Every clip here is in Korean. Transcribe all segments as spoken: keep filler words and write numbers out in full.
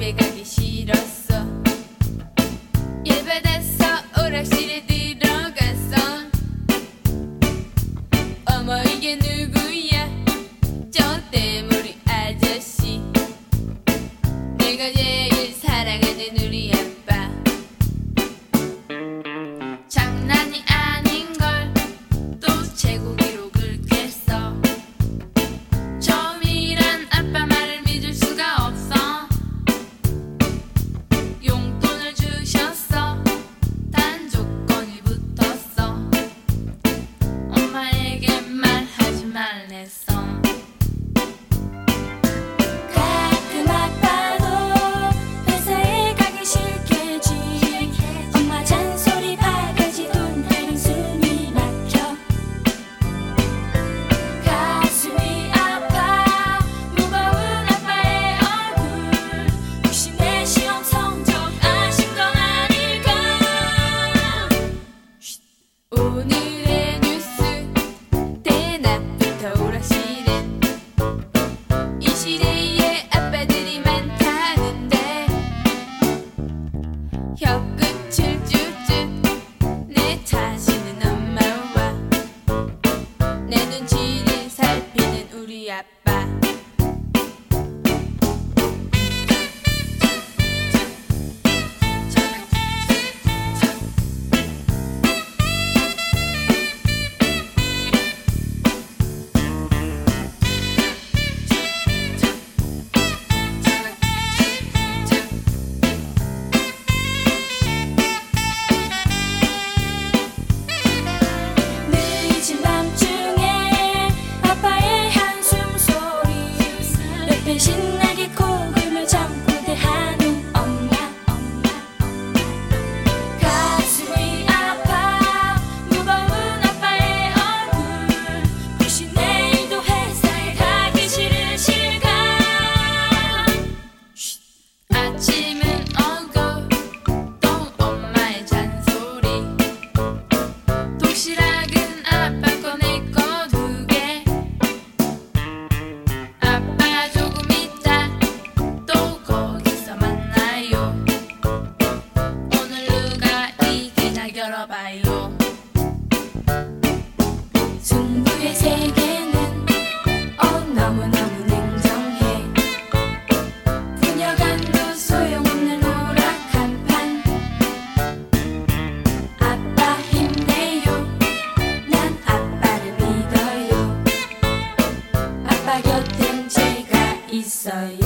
집에 가기 싫었어. 예배됐어. 오락실에 들어갔어. 어머 이게 누구야 저 때물이 아저씨. 내가 제일 사랑하는 우리 아빠. 장난이 아닌걸. 또 최고 기록을 깼어. 처음이란 아빠 말을 믿을 수가 없어. 용돈을 주셨어. 단 조건이 붙었어. 엄마에게 말하지 말랬어. 같은 아빠도 회사에 가기 싫겠지. 엄마 잔소리 바가지 돈 때는 숨이 막혀. 가슴이 아파 무거운 아빠의 얼굴. 혹시 내 시험 성적 아신 건 아닐까. 쉿. 오늘의 뉴스 대낮부터 오락실에 이 시대의 아빠들이 많다는데 혀끝을 쭈쭈. 내 자신은 엄마와 내 눈치를 살피는 우리 아빠. 늦은 밤중에 아빠의 한숨 소리. 랩에 신나게 코골며 잠꼬 대하는 엄마. 가슴이 아파 무거운 아빠의 얼굴. 혹시 내일도 회사에 가기 싫으실까. 쉿. 아침은 오고 또 엄마의 잔소리. 도시락은 아빠 꺼내 거두게. 아빠 조금 있다 또 거기서 만나요. 오늘 누가 이기나 겨뤄봐요. 승부의 세계는 어 너무너무 냉정해. 부녀간도 소용없는 오락 한판. 아빠 힘내요. 난 아빠를 믿어요. 아빠 곁엔 제가 있어요.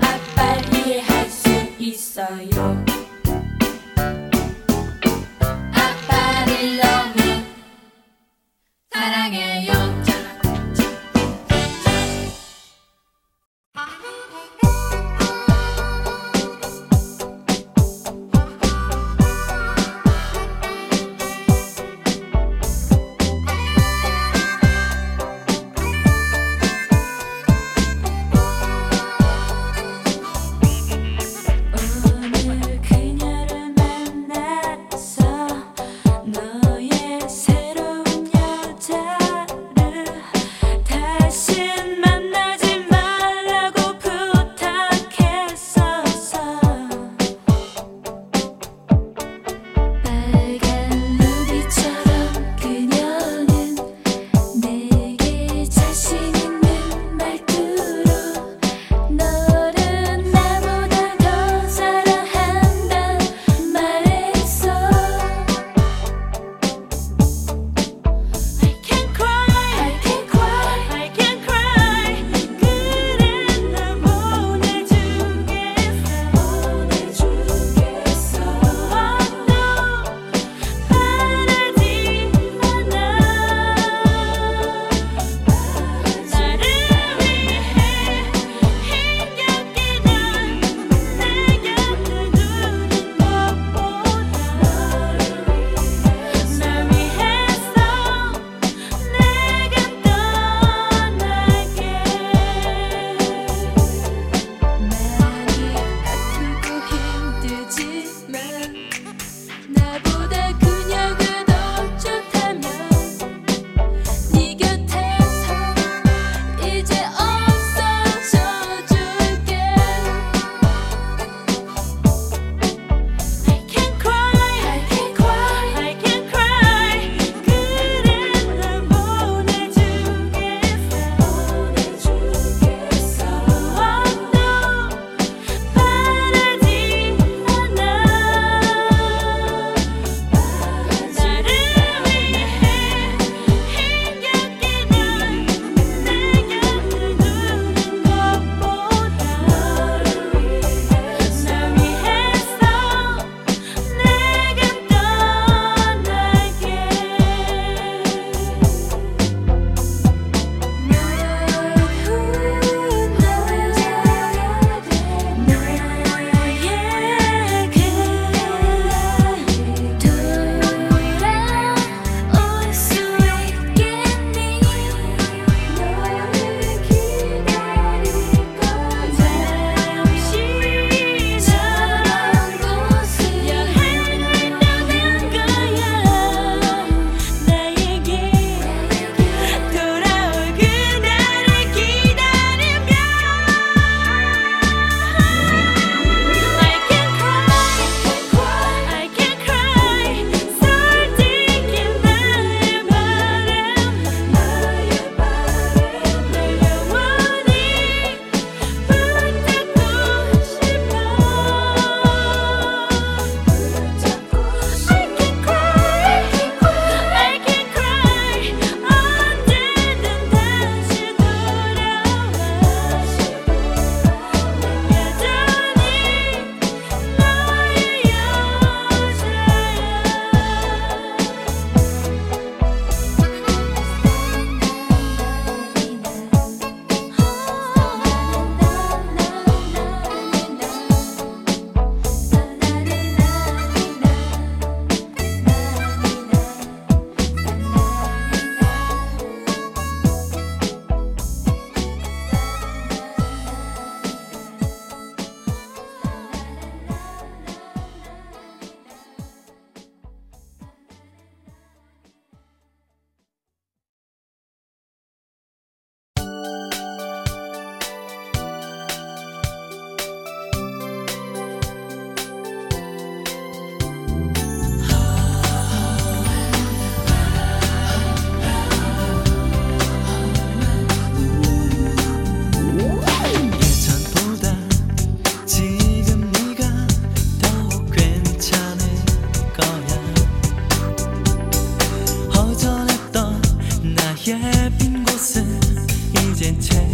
아빠를 이해할 수 있어요. 아빠를 너무 사랑해요. 오늘 그녀를 만났어. 너의 새로운 여자를 다시 만나지 말라고 부탁했었어. 빨간 루비처럼 그녀는 내게 자신 있는 말투로 너는 나보다 더 사랑한다 말했어. I can cry, I can cry, I can cry. 그래 나 보내주겠어, 보내주겠어. Oh no, 바라지 마나. 나를 위해 힘겹게 난내 곁을 두는 것보다 날 위해서 내가 떠날게. 많이 아프고 힘들지만 나보다 그녀가 더 좋다면 네 곁에서 이제 없어져.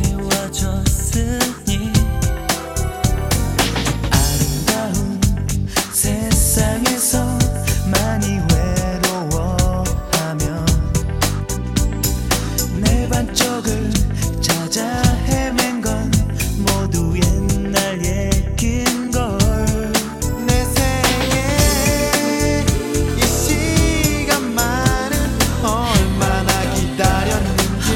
채워줬으니 아름다운 세상에서 많이 외로워하며 내 반쪽을 찾아 헤맨 건 모두 옛날 얘긴걸. 내 생에 이 시간만은 얼마나 기다렸는지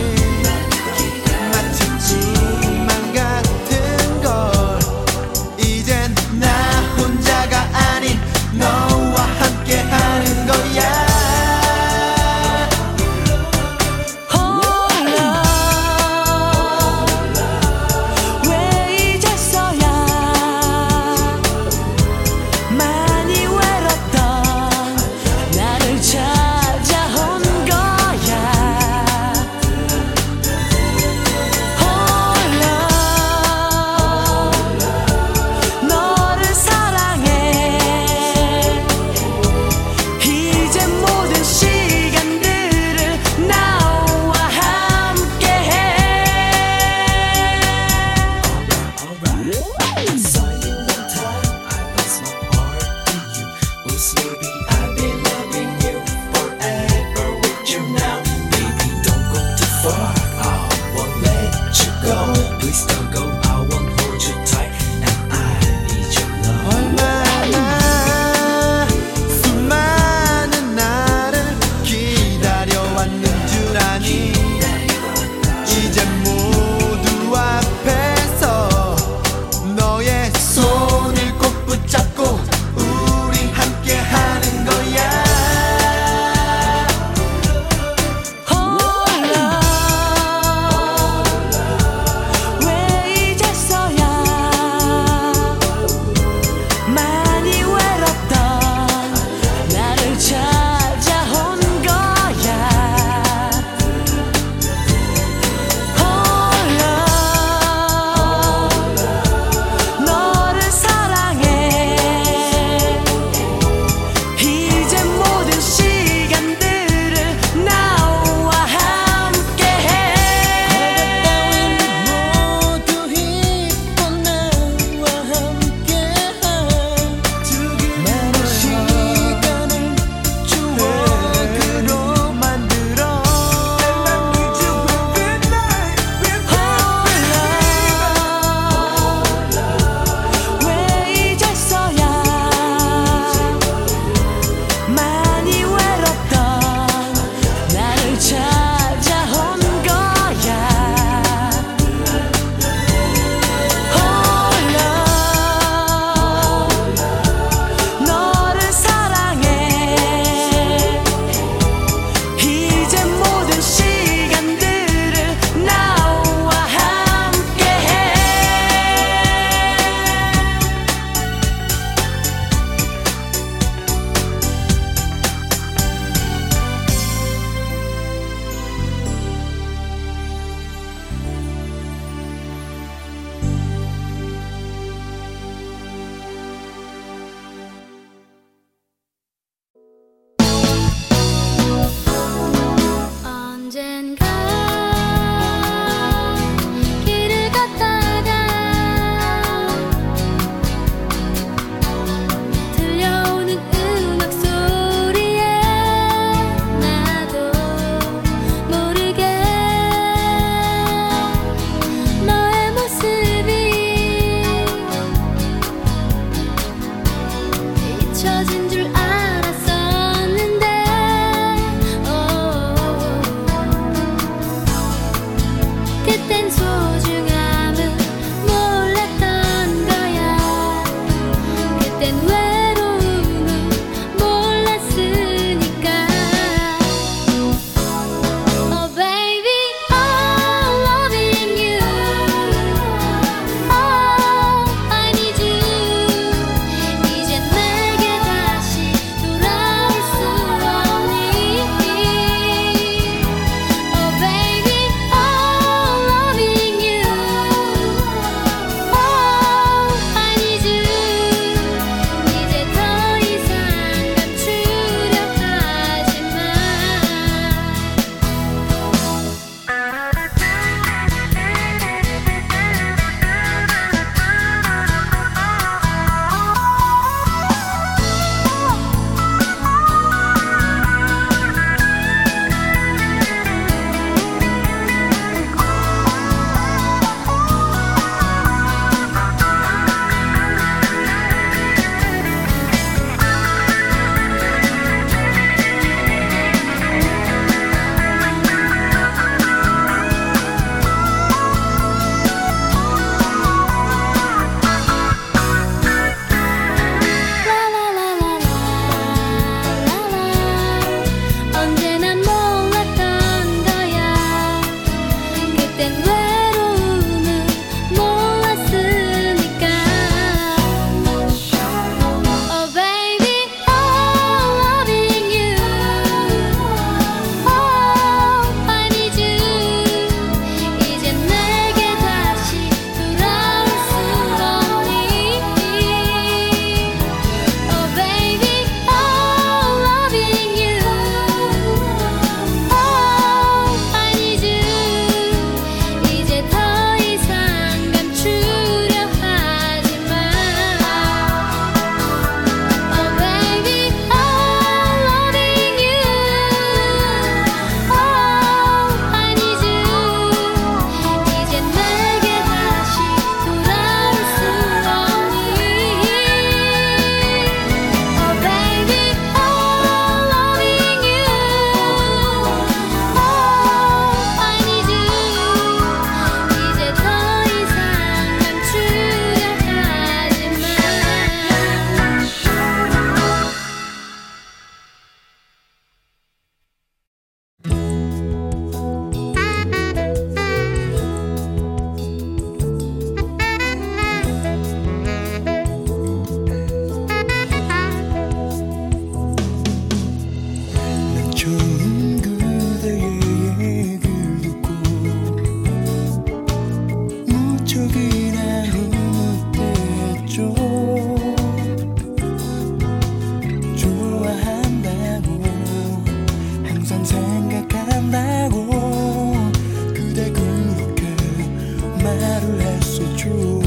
그랬어 좀.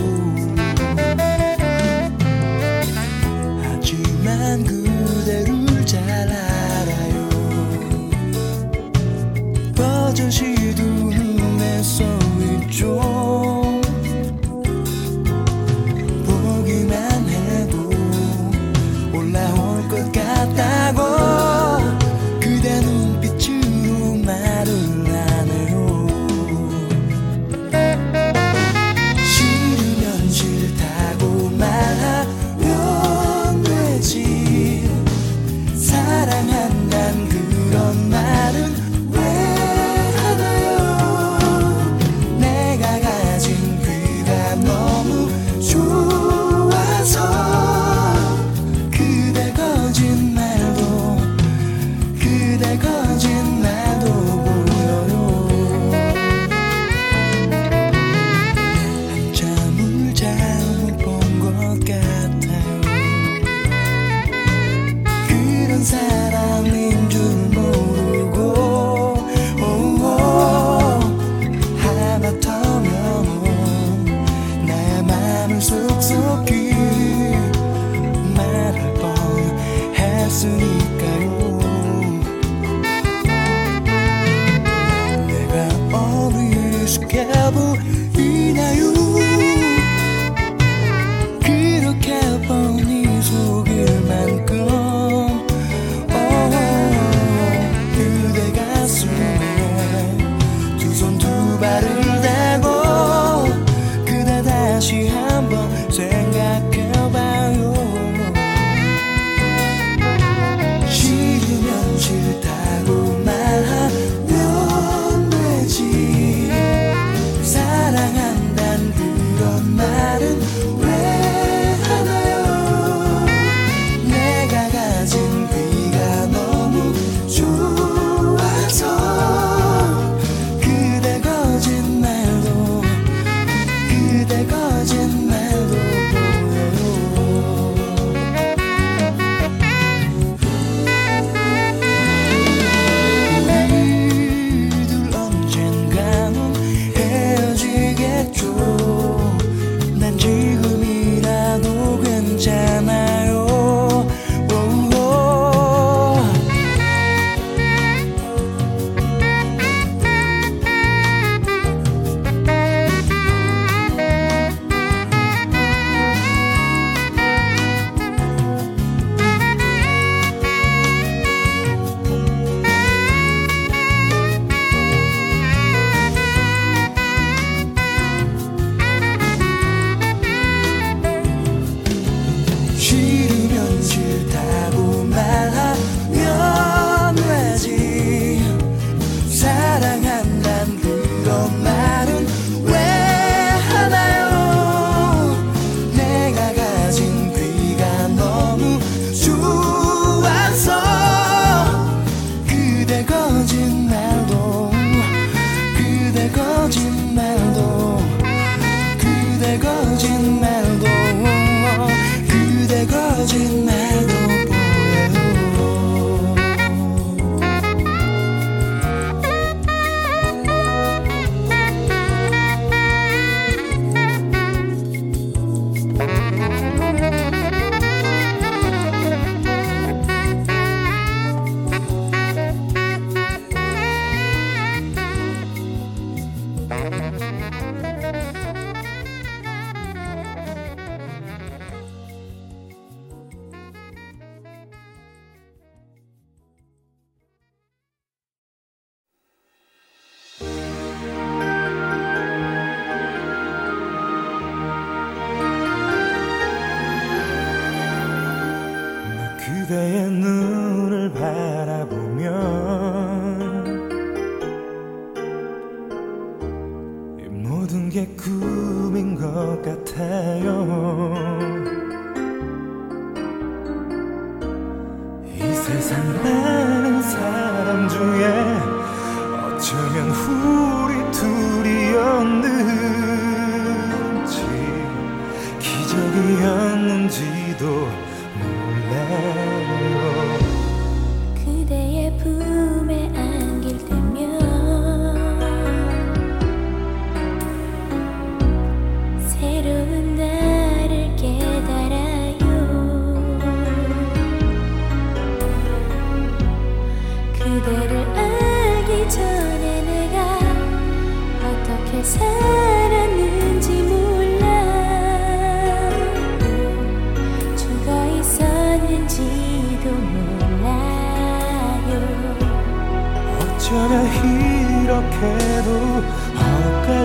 하지만 그대를 잘 알아요. 버젓이도 눈에 서 있죠. 보기만 해도 올라올 것 같다고. 그대 눈빛으로 말을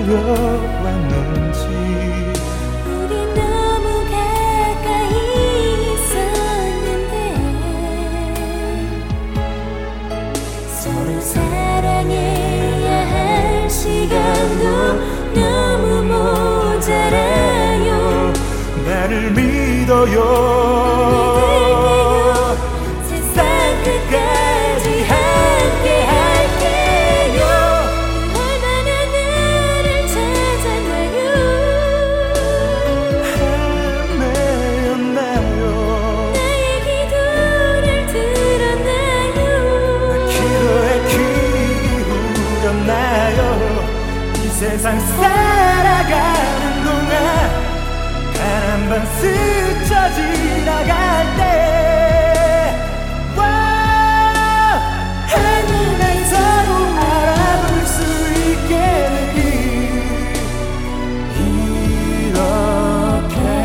걸어왔는지 우리 너무 가까이 있었는데 서로 사랑해야 할 시간도 너무 모자라요. 나를 믿어요. 세상 살아가는 동안 바람만 스쳐 지나갈 때 하늘을 서로 알아볼 수 있게 되길 이렇게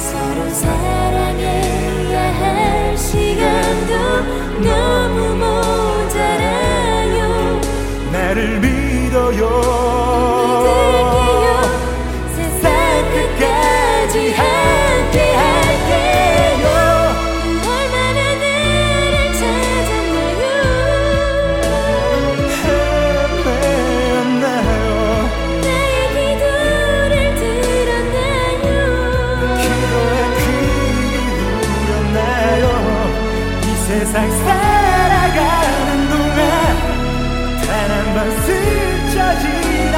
서로 사랑해야 할 시간도 너무 모자라요. 나를 믿어요. 세상 살아가는 동안 단 한 번 스쳐 지나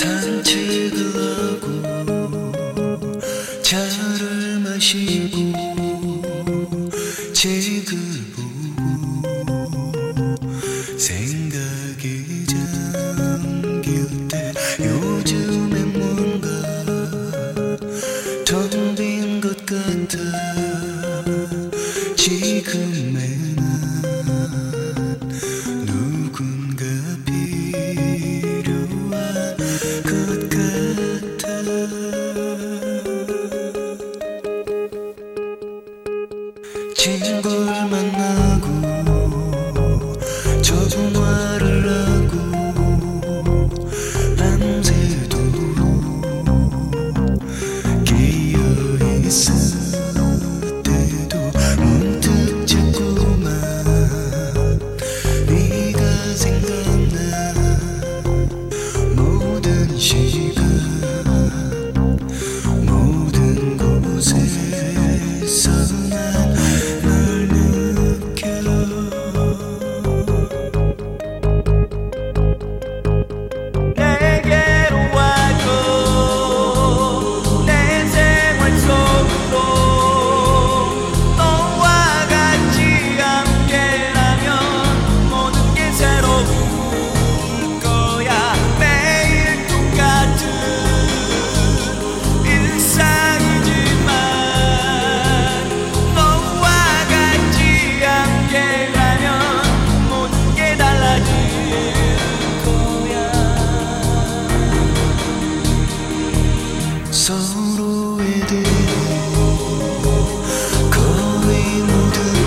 산책을 하고 차를 마시고 책을 보고 생각이 잠길 때 요즘엔 뭔가 텅 빈 것 같아. 지금의 난 누군가 필요한 것 같아. 친구를 만나고 전화를 하고 밤새도록 끼어있어. 서로에 대해 거의 모두를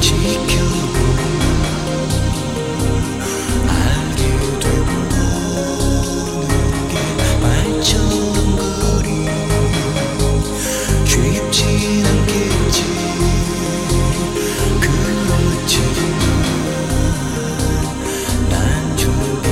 지켜보고 알게 되고 나는 게 발전한 거리. 쉽진 않겠지. 그렇지만 난 조금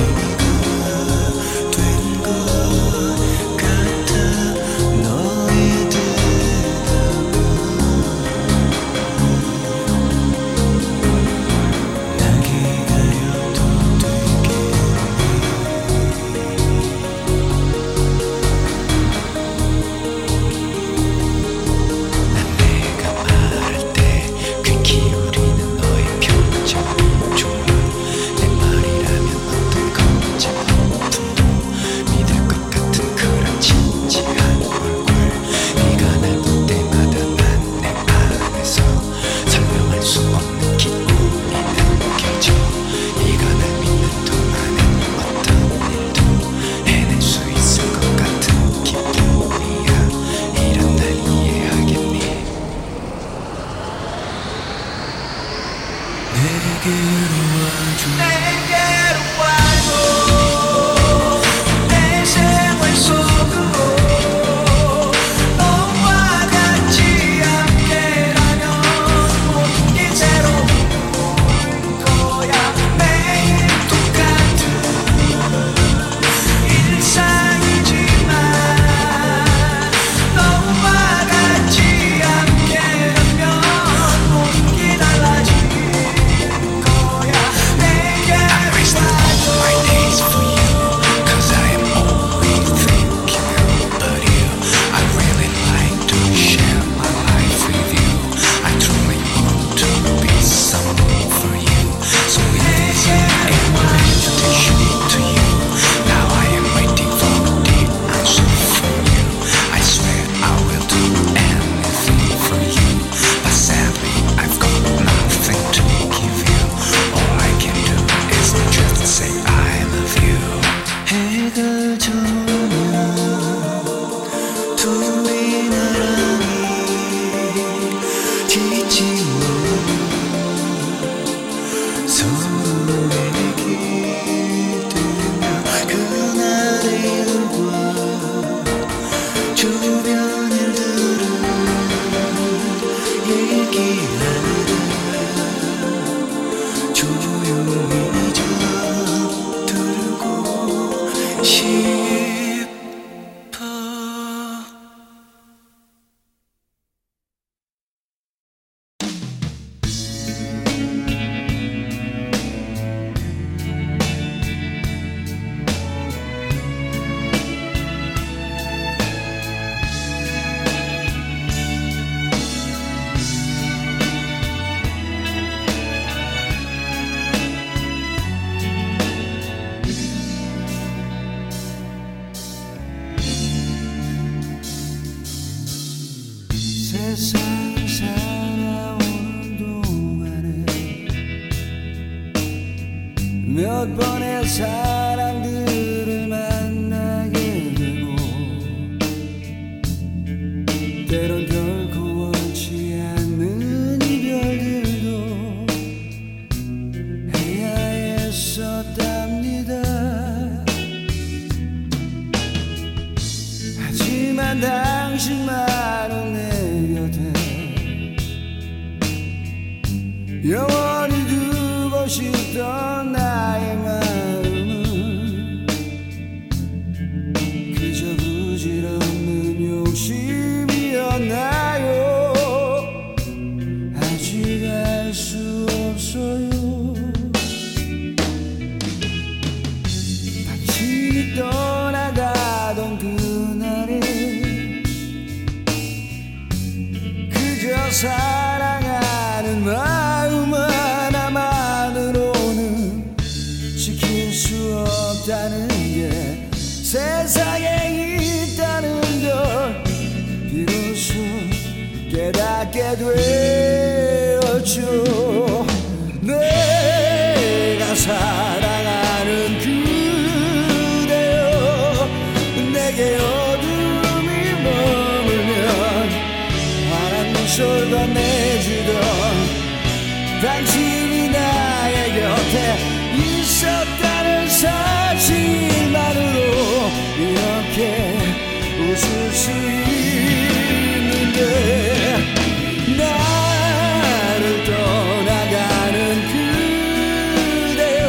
내게로 와줘. 내 생활 속으로 너와 같이 함께라면 모든 게 새로울 거야. 매일 똑같은 일상이지만 너와 같이 함께라면 모든 게 달라질 거야. Wait. 몇 번의 사람들을 만나게 되고 때론 결코 원치 않는 이별들도 해야 했었답니다. 하지만 당신만은 내 곁에 영원히 두고 싶던 나의 마음은 그저 부질없는 욕심이었나요? 아직 알 수 없어요. 당신이 떠나가던 그날에 그저 사랑하는 마음은 없다는 게 세상에 있다는 걸 비로소 깨닫게 되었죠. 내가 사랑하는 그대여, 내게 어둠이 머물면 바람 눈을 건네주던 당신이 나의 곁에 있었다는 사람 사실만으로 이렇게 웃을 수 있는데, 나를 떠나가는 그대여,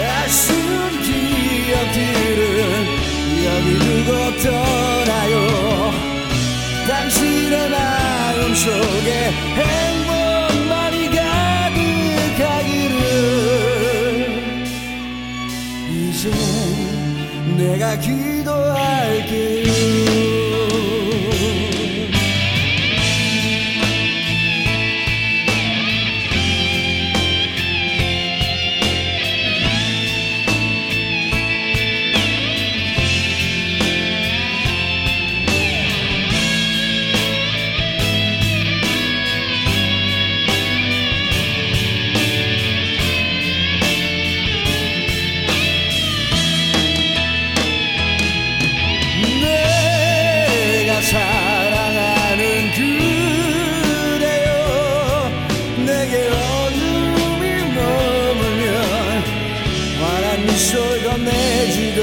아쉬운 기억들은 여기 두고 떠나요. 당신의 마음속에 행복만이 가득하기를 이제 내가 기도할게요. 내주던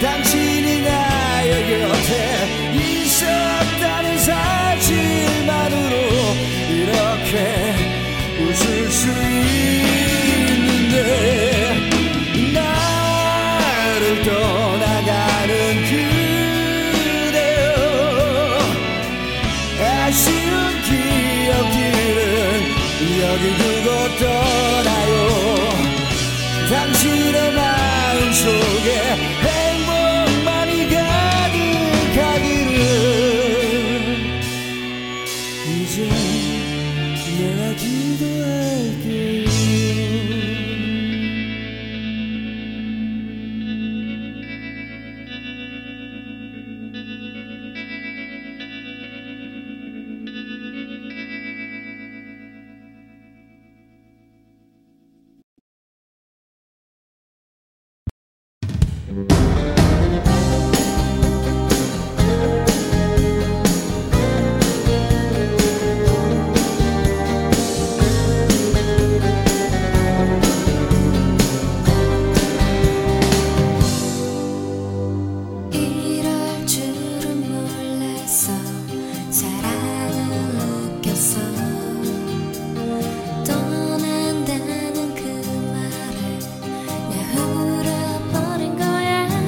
당신이 나의 곁에 있었다는 사실만으로 이렇게 웃을 수 있는데, 나를 떠나가는 그대여, 아쉬운 기억들은 여기 두고 떠나요. 당신의 마음속에 행복만이 가득하기를 이제 내가 기도할게요. 떠난다는 그 말을 나 울어버린 거야.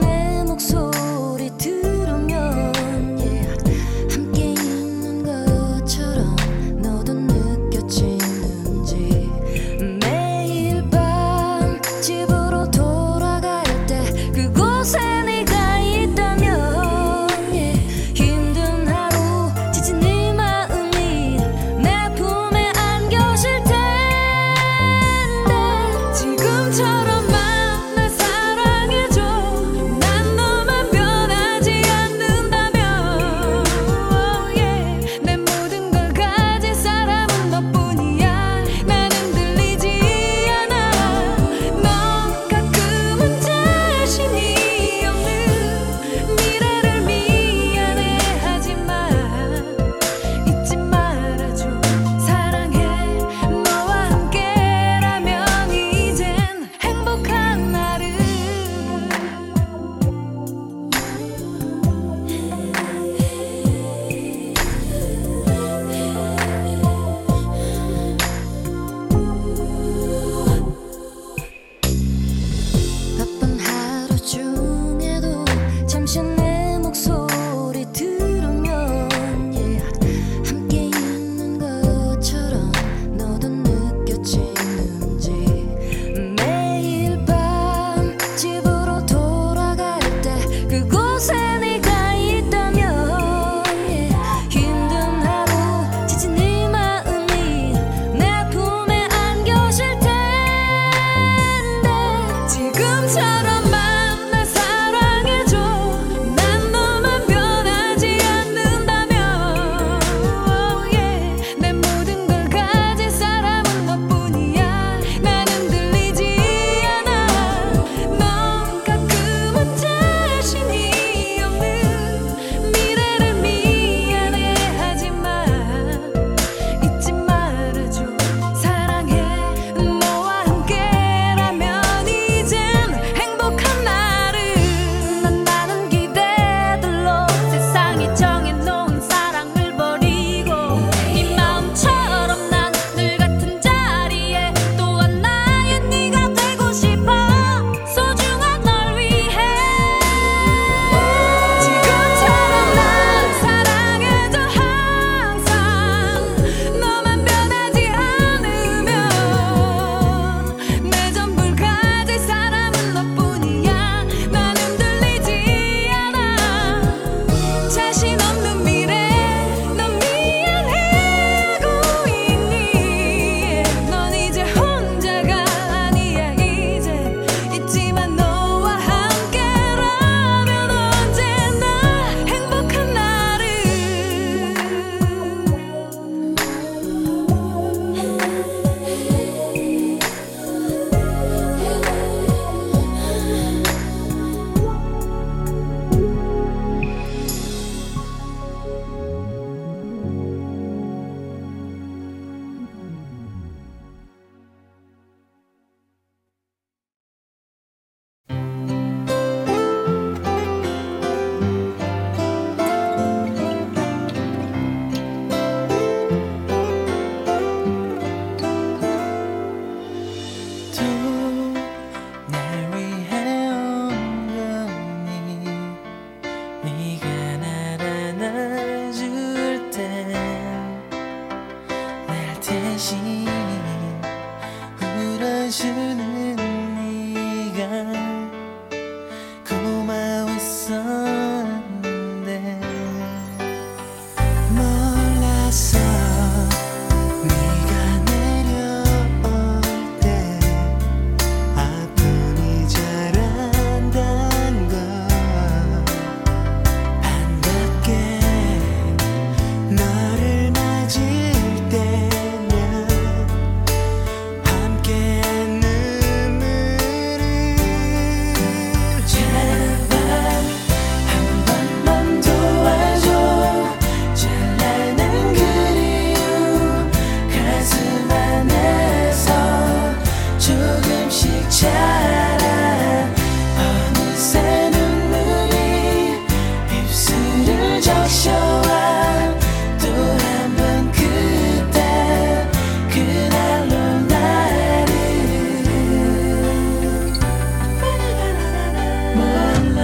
내 목소리 들으면 yeah. 함께 있는 걸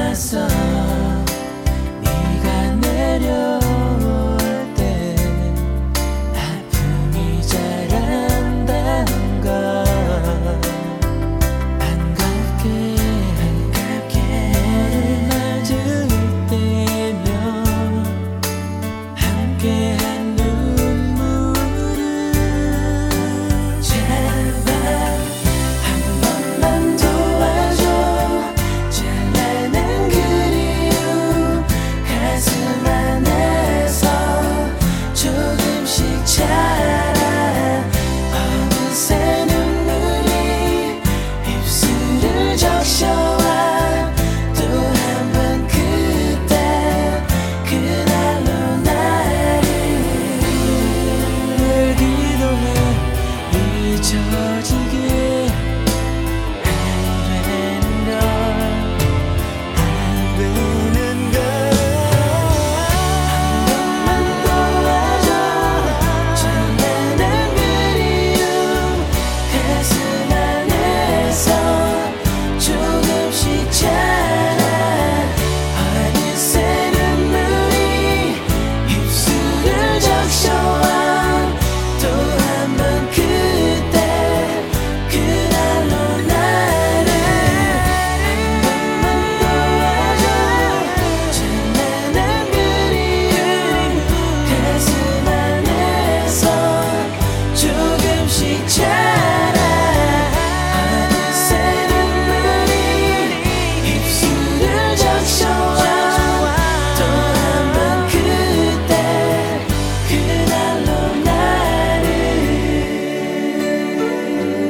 나서 네가 내려올 때 아픔이 자란다는 걸 반갑게 반갑게 너를 맞을 때면 함께한 눈물을 제발 한 번만 도와줘. 찬란한 그리움 가슴 안에서 조금씩 자라 어느새 눈물이 입술을 적셔와 또 한 번 그때 그날로 나를 기도해 잊혀지게 안 되는 걸, 안 되는 걸. 한 번만 도와줘. 찬란한 그리움 가슴 안에서 조금씩 자라 어느새 눈물이 입술을 적셔와 또 한 번 그때 그날로 나를 한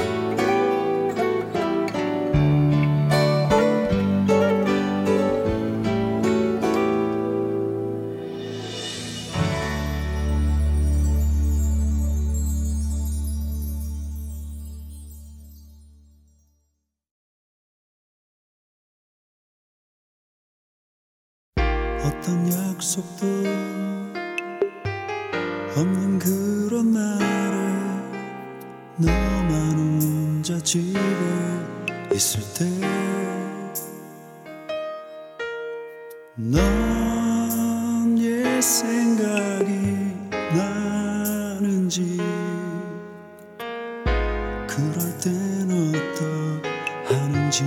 번만 도와줘. 찬란한 그리움 가슴 안에서 조금씩 자라 어느새 눈물이 입술을 적셔와 또 한 번 그때 그날로 나를 어떤 약속도 없는 그런 날에 너만 혼자 집에 있을 때 넌 옛 생각이 나는지 그럴 땐 어떠하는지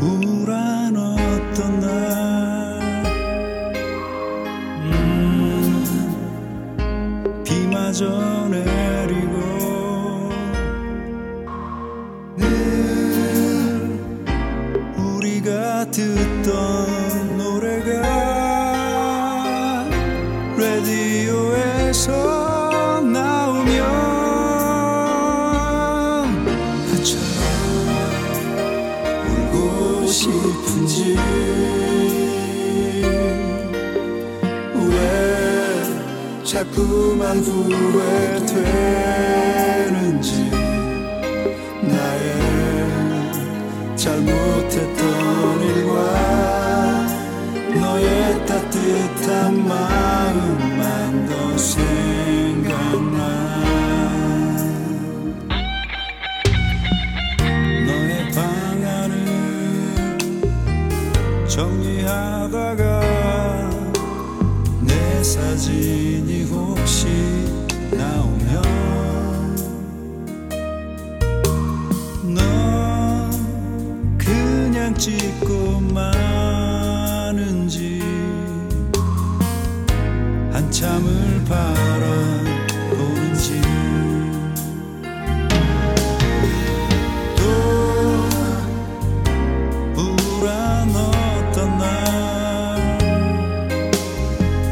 우울한 어떤 날 음, 비마저 내리고 늘 우리가 듣던 노래가 라디오에서 나오면 그처럼 울고 싶은지 왜 자꾸만 후회되는지 나의 잘못했던 일과 너의 따뜻한 마음만 더 생각나. 너의 방 안을 정리하다가 내 사진이 혹시 나오면 넌 그냥 찍고 마는지 한참을 바라보는지 또 우울한 어떤 날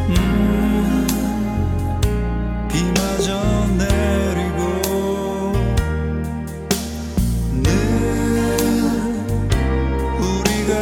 음, 비마저 내리고 늘 우리가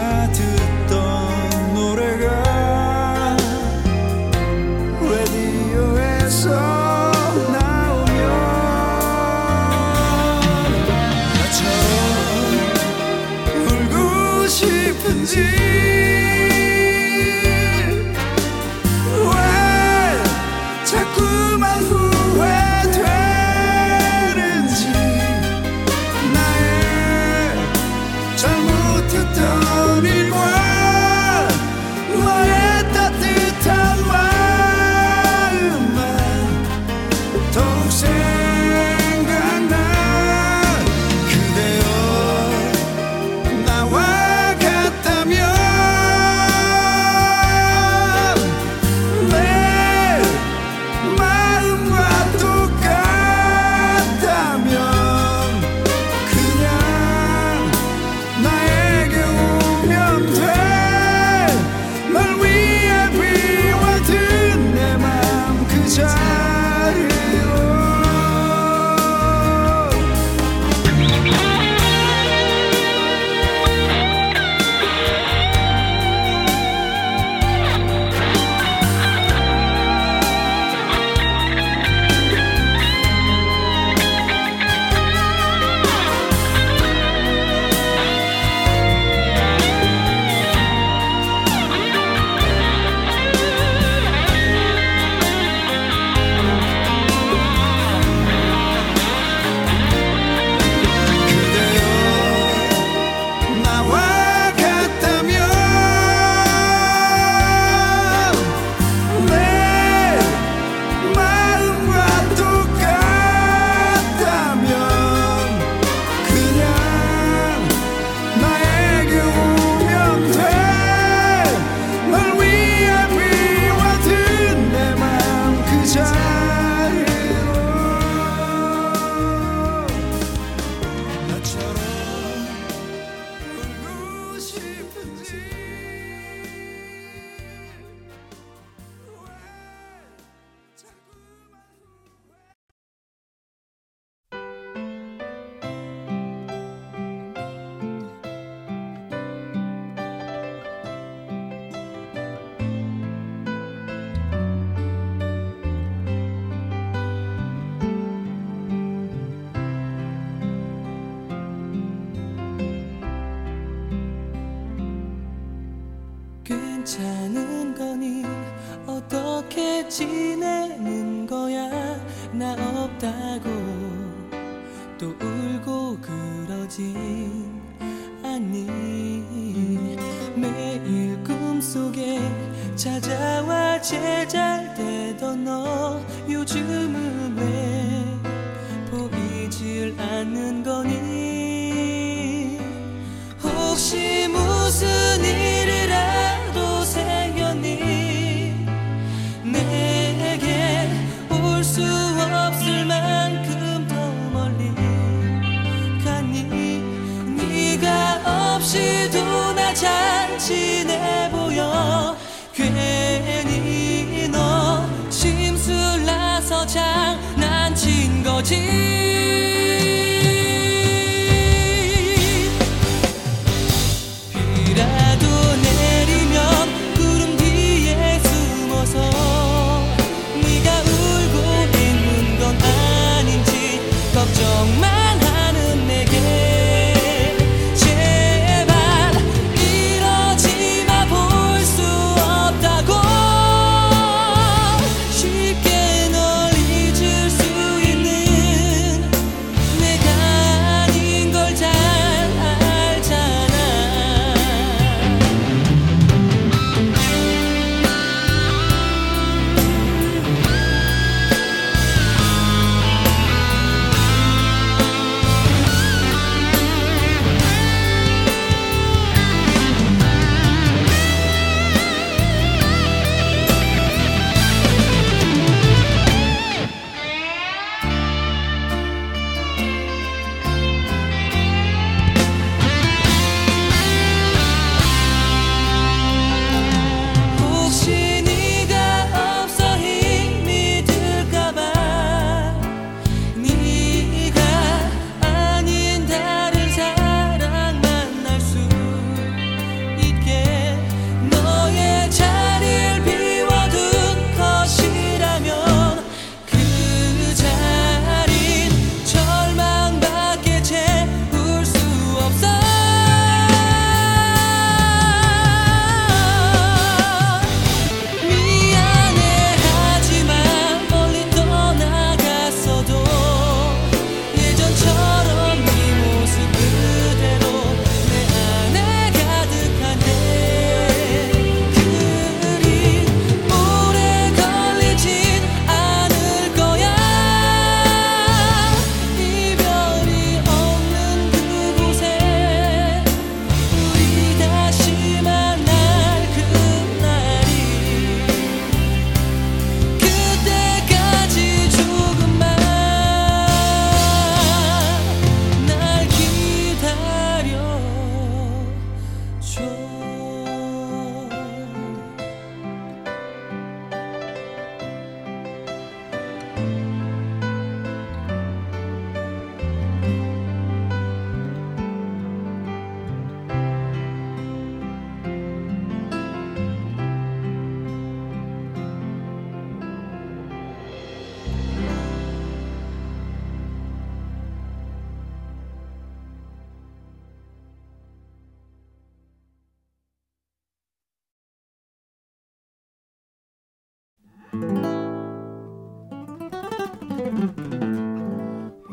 괜찮은 거니? 어떻게 지내는 거야? 나 없다고 또 울고 그러진 않니? 매일 꿈속에 찾아와 제잘되던 너 요즘은 왜 보이질 않는 거니? 혹시 무슨 일이라도 생겼니? 내게 올 수 없을 만큼 더 멀리 가니? 네가 없이도 나 잘 지내 보여. 괜히 너 심술나서 장난친 거지.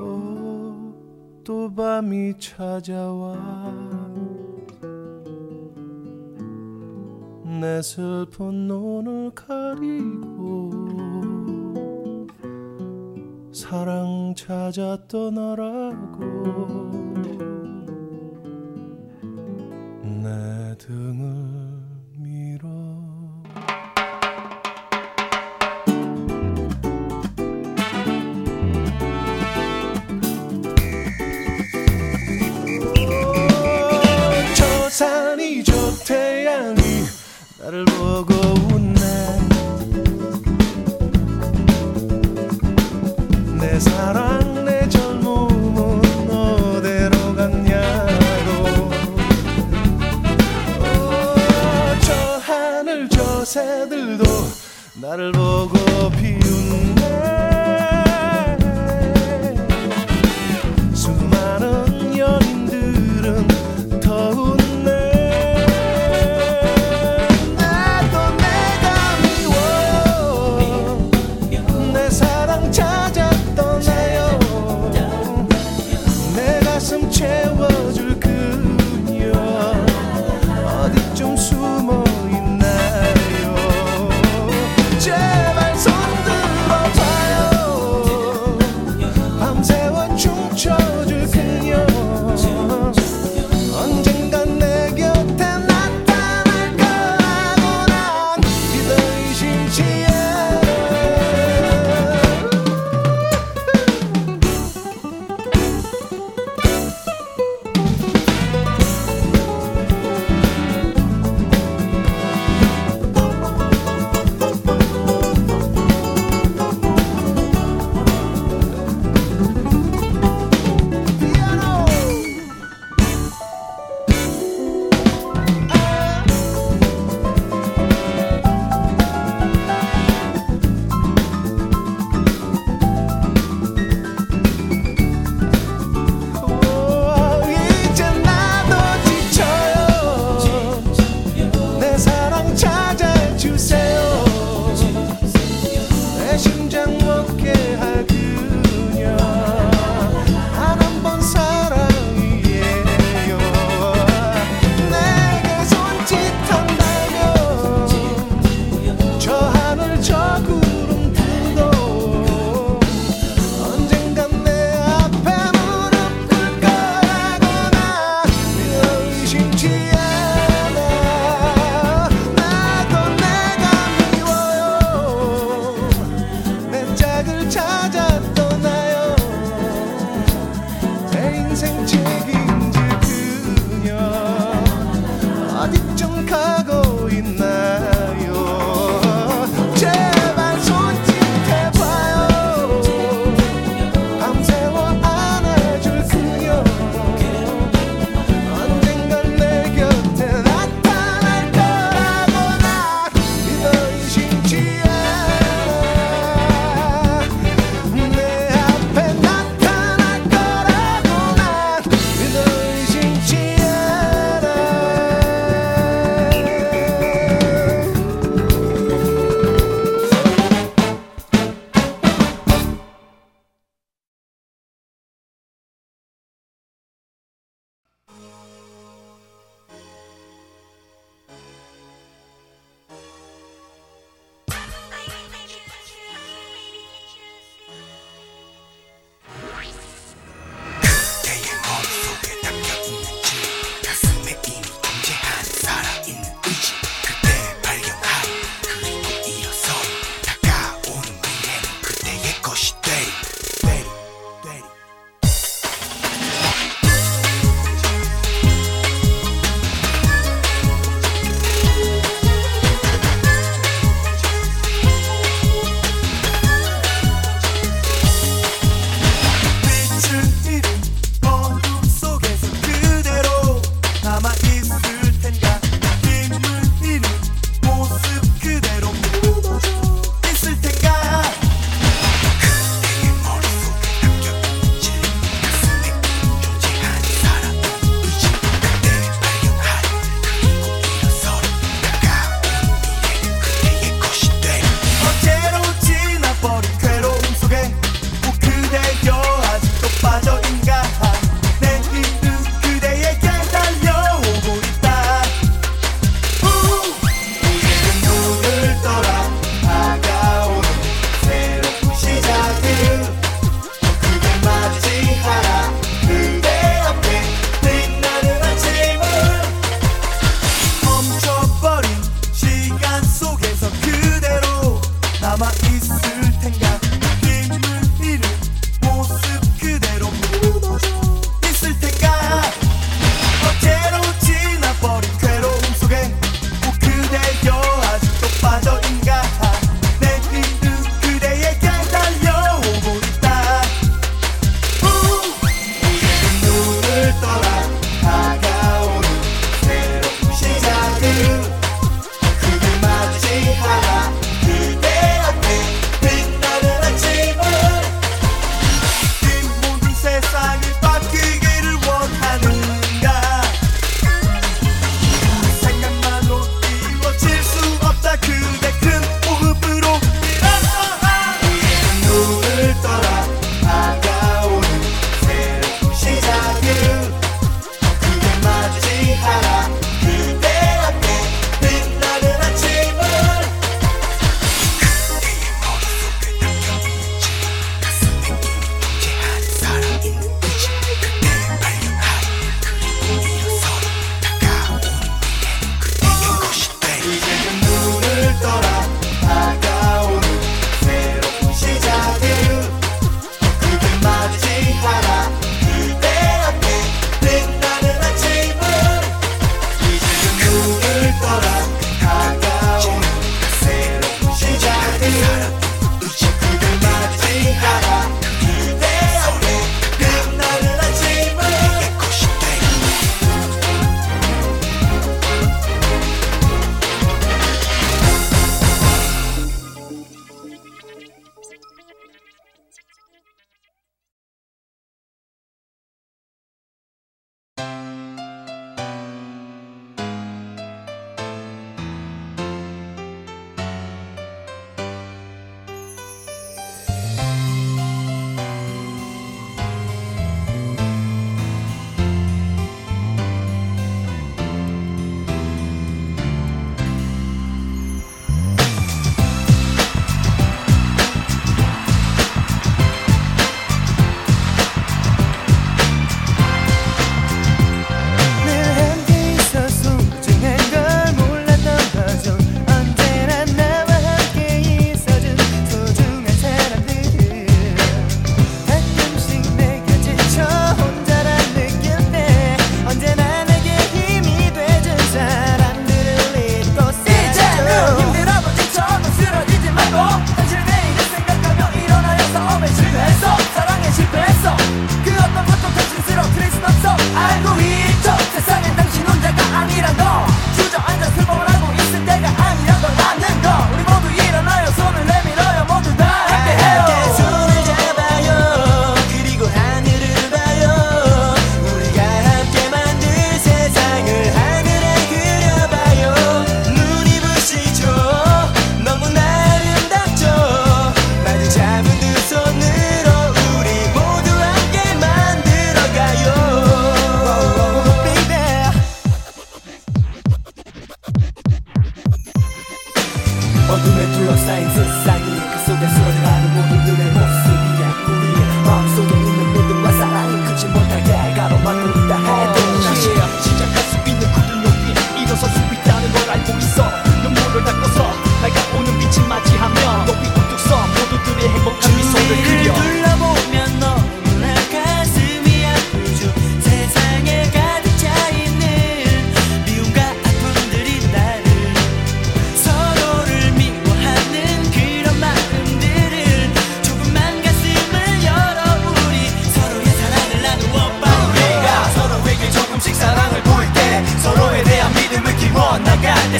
어, 또 밤이 찾아와 내 슬픈 눈을 가리고 사랑 찾아 떠나라고 내 등을 산이 저 태양이 나를 보고 웃네. 내 사랑 내 젊음은 어디로 갔냐고. 오, 저 하늘 저 새들도 나를 보고 비웃네. 수많은 연인들은 더운 아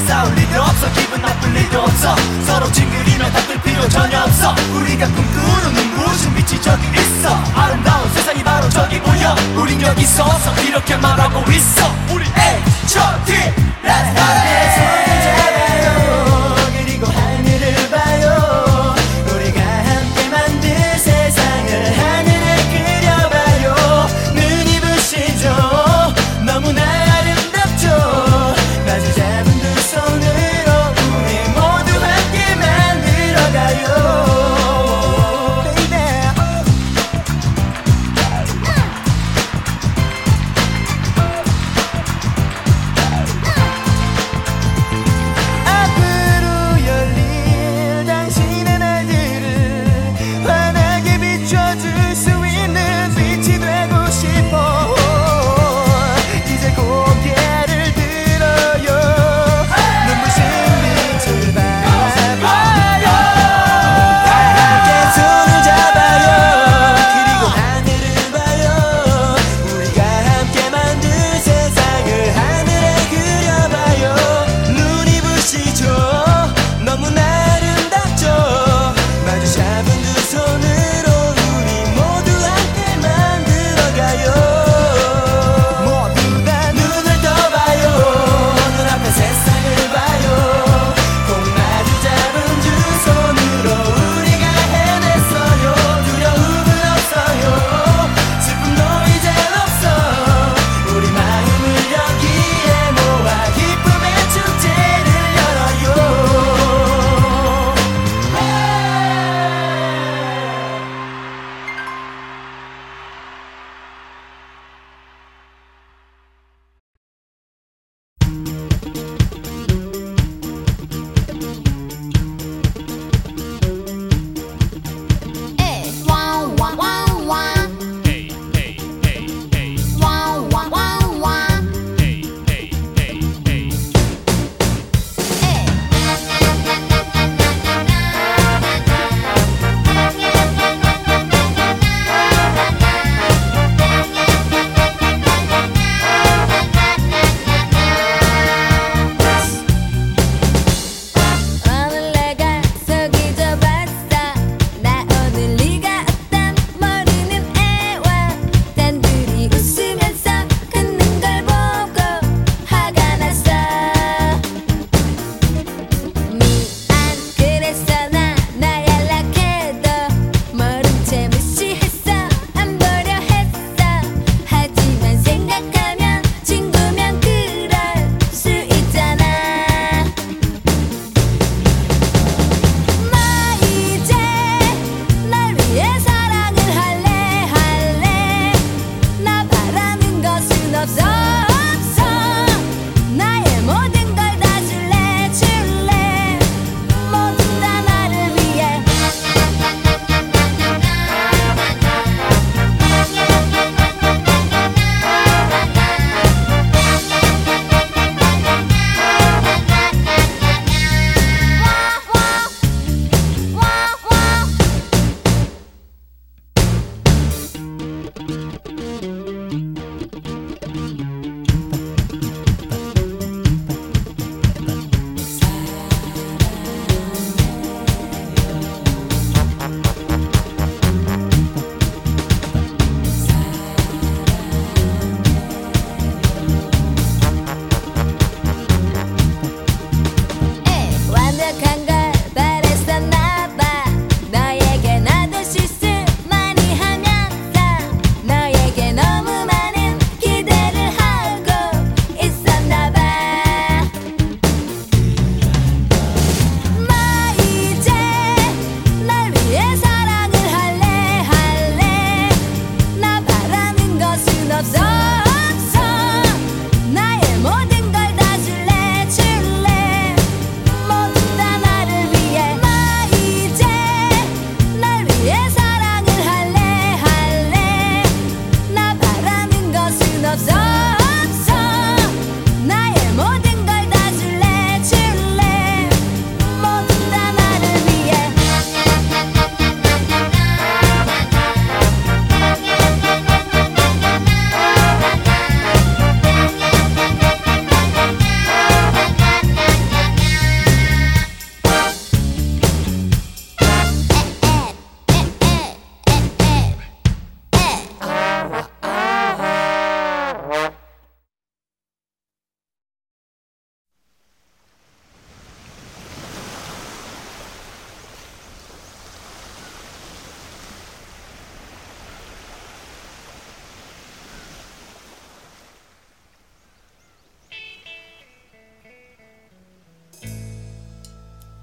크게 싸울 일도 없어. 기분 나쁠 일도 없어. 서로 징그리며 다툴 필요 전혀 없어. 우리가 꿈꾸는 무슨 빛이 저기 있어. 아름다운 세상이 바로 저기 보여. 우린 여기 서서 이렇게 말하고 있어. 우리 에이치 오 티 Let's go!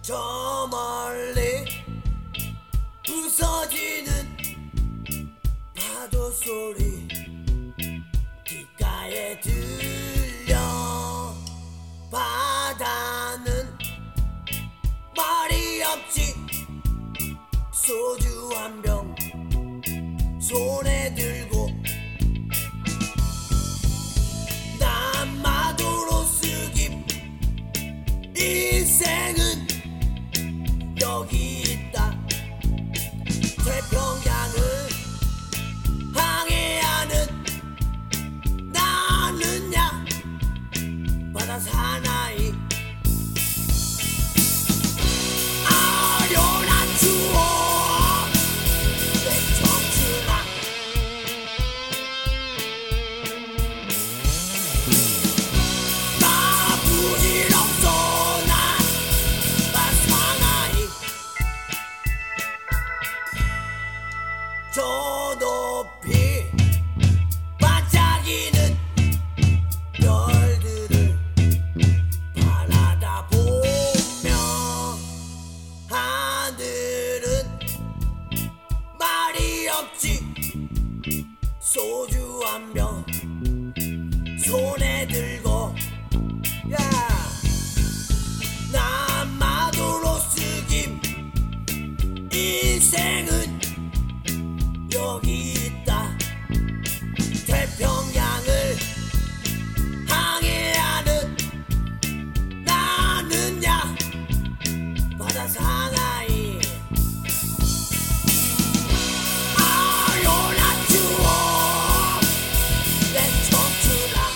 저 멀리 부서지는 파도 소리 귓가에 들려. 바다는 말이 없지. 소주 한 병 손에 들고 난 마도로 쓰기. 인생은 여기 있다. 태평양을 항해하는 나는야 바다 사나이. 아련한 추억 내 청춘아. 나 부질없어 난 바다 사나이. 저 높이 반짝이는 별들을 바라다 보며 하늘은 말이 없지. 소주 한 병 손에 들고 yeah. 난 마도로 쓰김. 인생은 여기 있다. 태평양을 항해하는 나는야 바다 사나이. 아련한 추억 내 청춘아.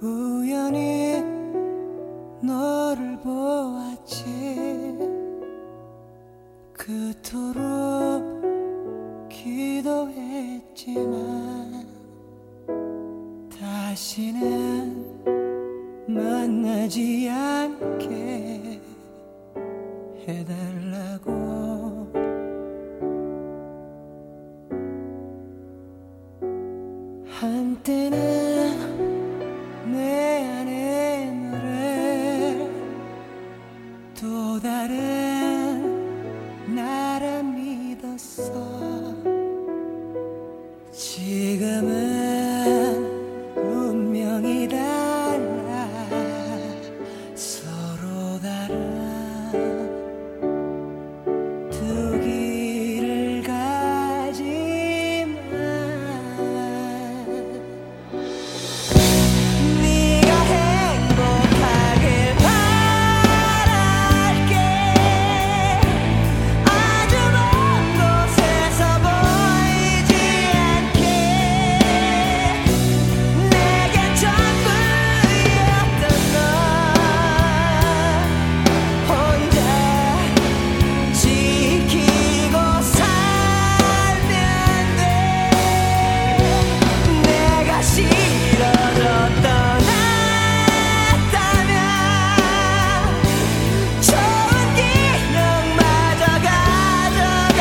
우연히 너를 보았지. 그토록 기도했지만 다시는 만나지 않게 해달라고. 한때는 내 안에 너를 또 다른 나라 믿었어. 지금은 운명이 달라. 서로 다른 두 길을 가지만 네가 행복하길 바랄게. 아주 먼 곳에서 보이지 않게 내게 전부였던 너 혼자 지키고 살면 돼. 내가 싫어져 떠났다면 좋은 기억마저 가져가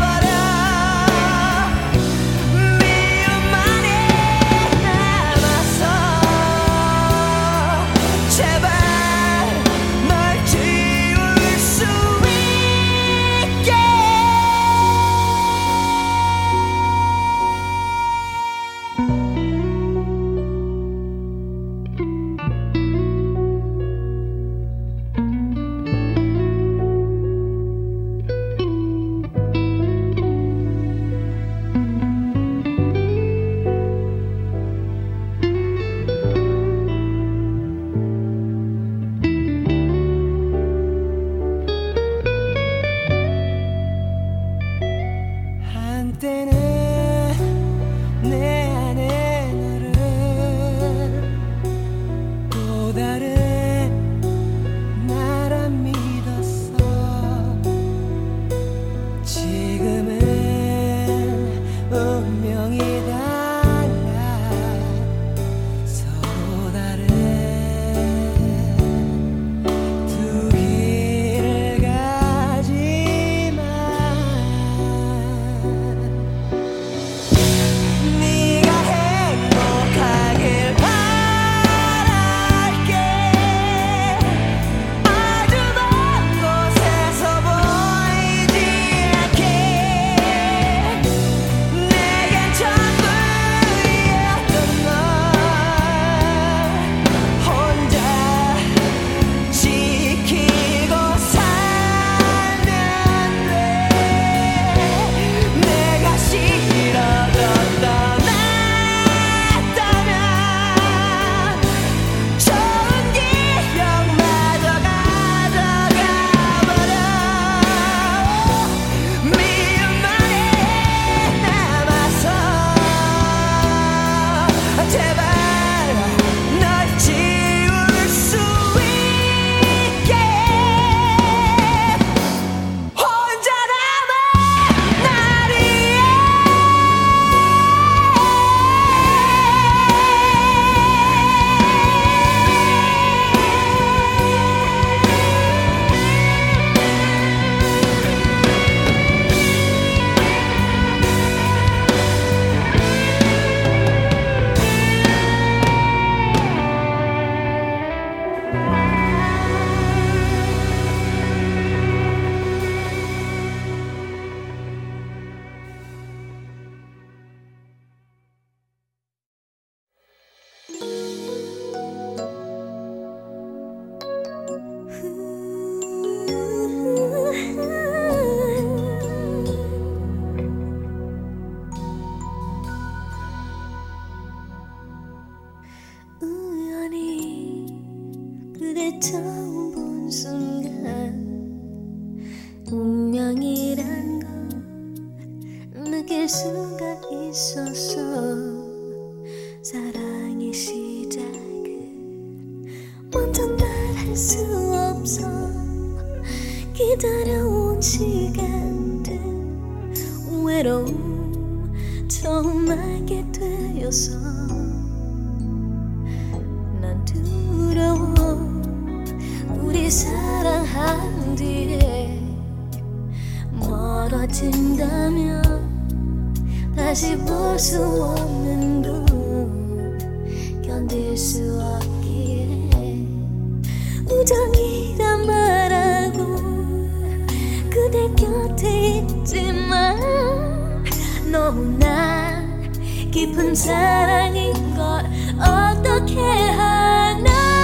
버려. 미움만이 남았어. 제발 널 지울 수 있게. 한때는 내 안에 너를 또 다른 나라 믿었어. 지금은 운명이 달라. 서로 다른 두 길을 가지만. 느낄 수가 있었어. 사랑의 시작을 완전 말할 수 없어. 기다려온 시간들 외로움 처음 알게 되어서 난 두려워. 우리 사랑한 뒤에 멀어진다면 다시 볼 수 없는 걸 견딜 수 없기에 우정이란 말하고 그대 곁에 있지만 너무나 깊은 사랑인 걸 어떻게 하나.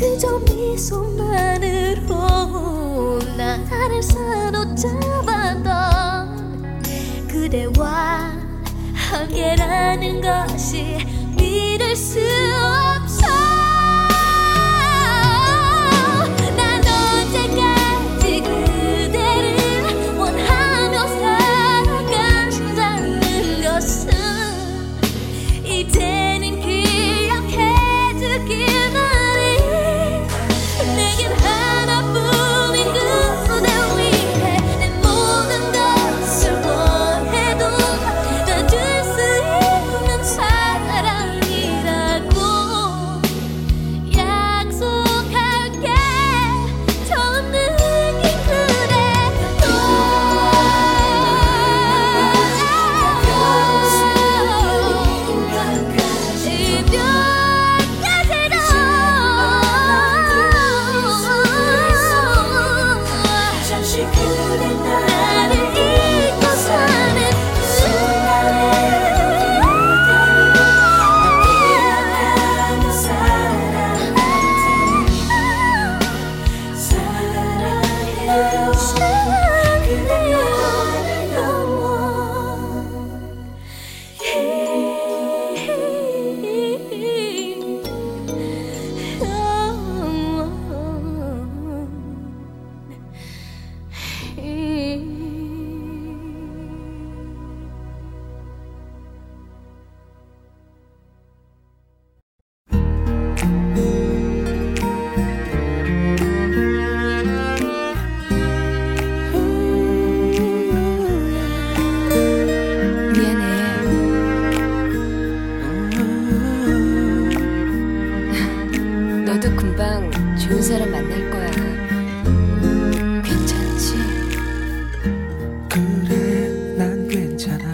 그저 미소만으로 나를 사로잡았던 그대와 함께라는 것이 믿을 수 없어. 그래 난 괜찮아.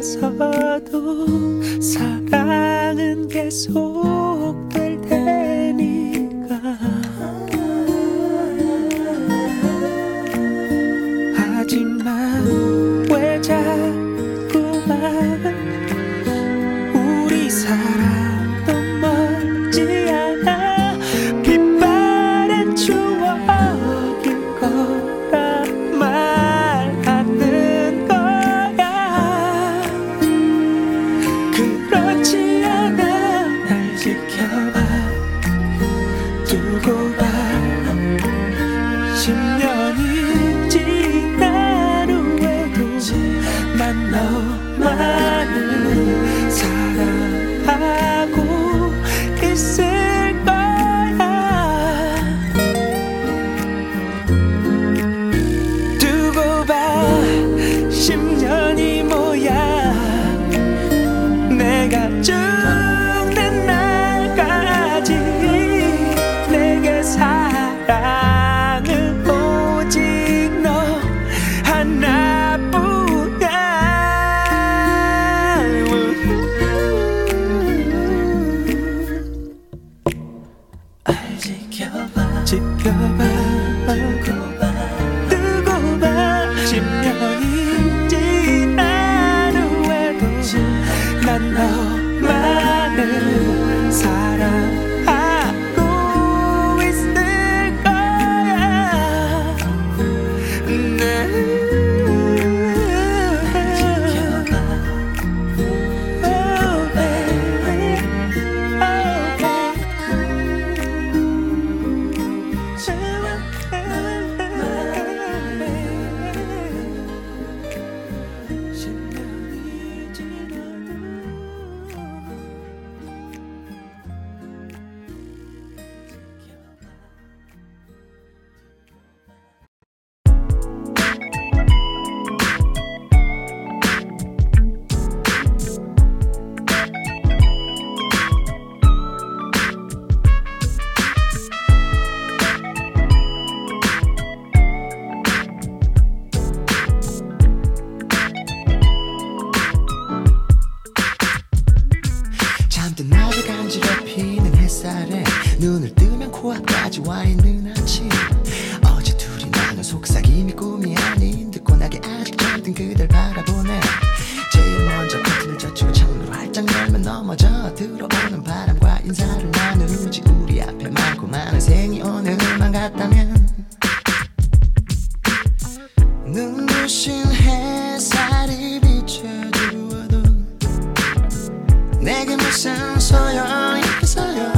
지나서도 사랑은 계속될 테니까 하지만 왜 자꾸만 우리 사랑도 멀지않아 빛바랜 추억일 거라 말하는 거야. 그렇지 않아 날 지켜봐 두고 봐 십 년이 지난 후에도 난 너만을 사랑하고 있을 거야. 두고 봐 십 년이 뭐야. 내가 죽는 날까지 내게 사랑은 오직 너 하나뿐이야. 날 지켜봐 지켜봐 두고 봐 두고 봐 십 년이 지난 후에도 난 너만을 사랑하고 있을 거야. 날 지켜봐 Oh baby Oh baby 십 년이 지나도 잠든 나를 간지럽히는 햇살에 눈을 뜨면 코앞까지 와있는 아침. 어제 둘이 나눈 속삭임이 꿈이 아닌 듯 곤하게 아직 잠든 그댈 바라보네. 제일 먼저 커튼을 젖히고 창문을 활짝 열면 넘어져 들어오는 바람과 인사를 나누지. 우리 앞에 많고 많은 생이 오늘만 같다면 눈부신 햇살이 비춰주어도 내게 무슨 소용이 있겠어요.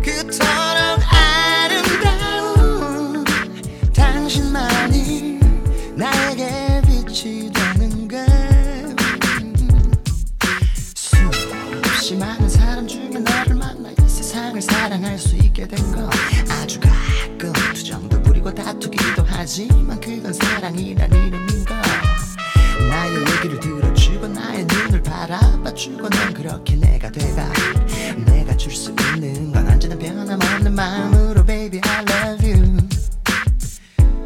그토록 아름다운 당신만이 나에게 빛이 되는 걸. 수없이 많은 사람 중에 너를 만나 이 세상을 사랑할 수 있게 된 거. 아주 가끔 투정도 부리고 다투기도 하지만 그건 사랑이란 이름인 걸. 나의 얘기를 들어주고 나의 눈을 바라봐주고 넌 그렇게 내가 돼가. 내가 줄 수 있는 건 언제나 변함없는 마음으로 Baby I love you.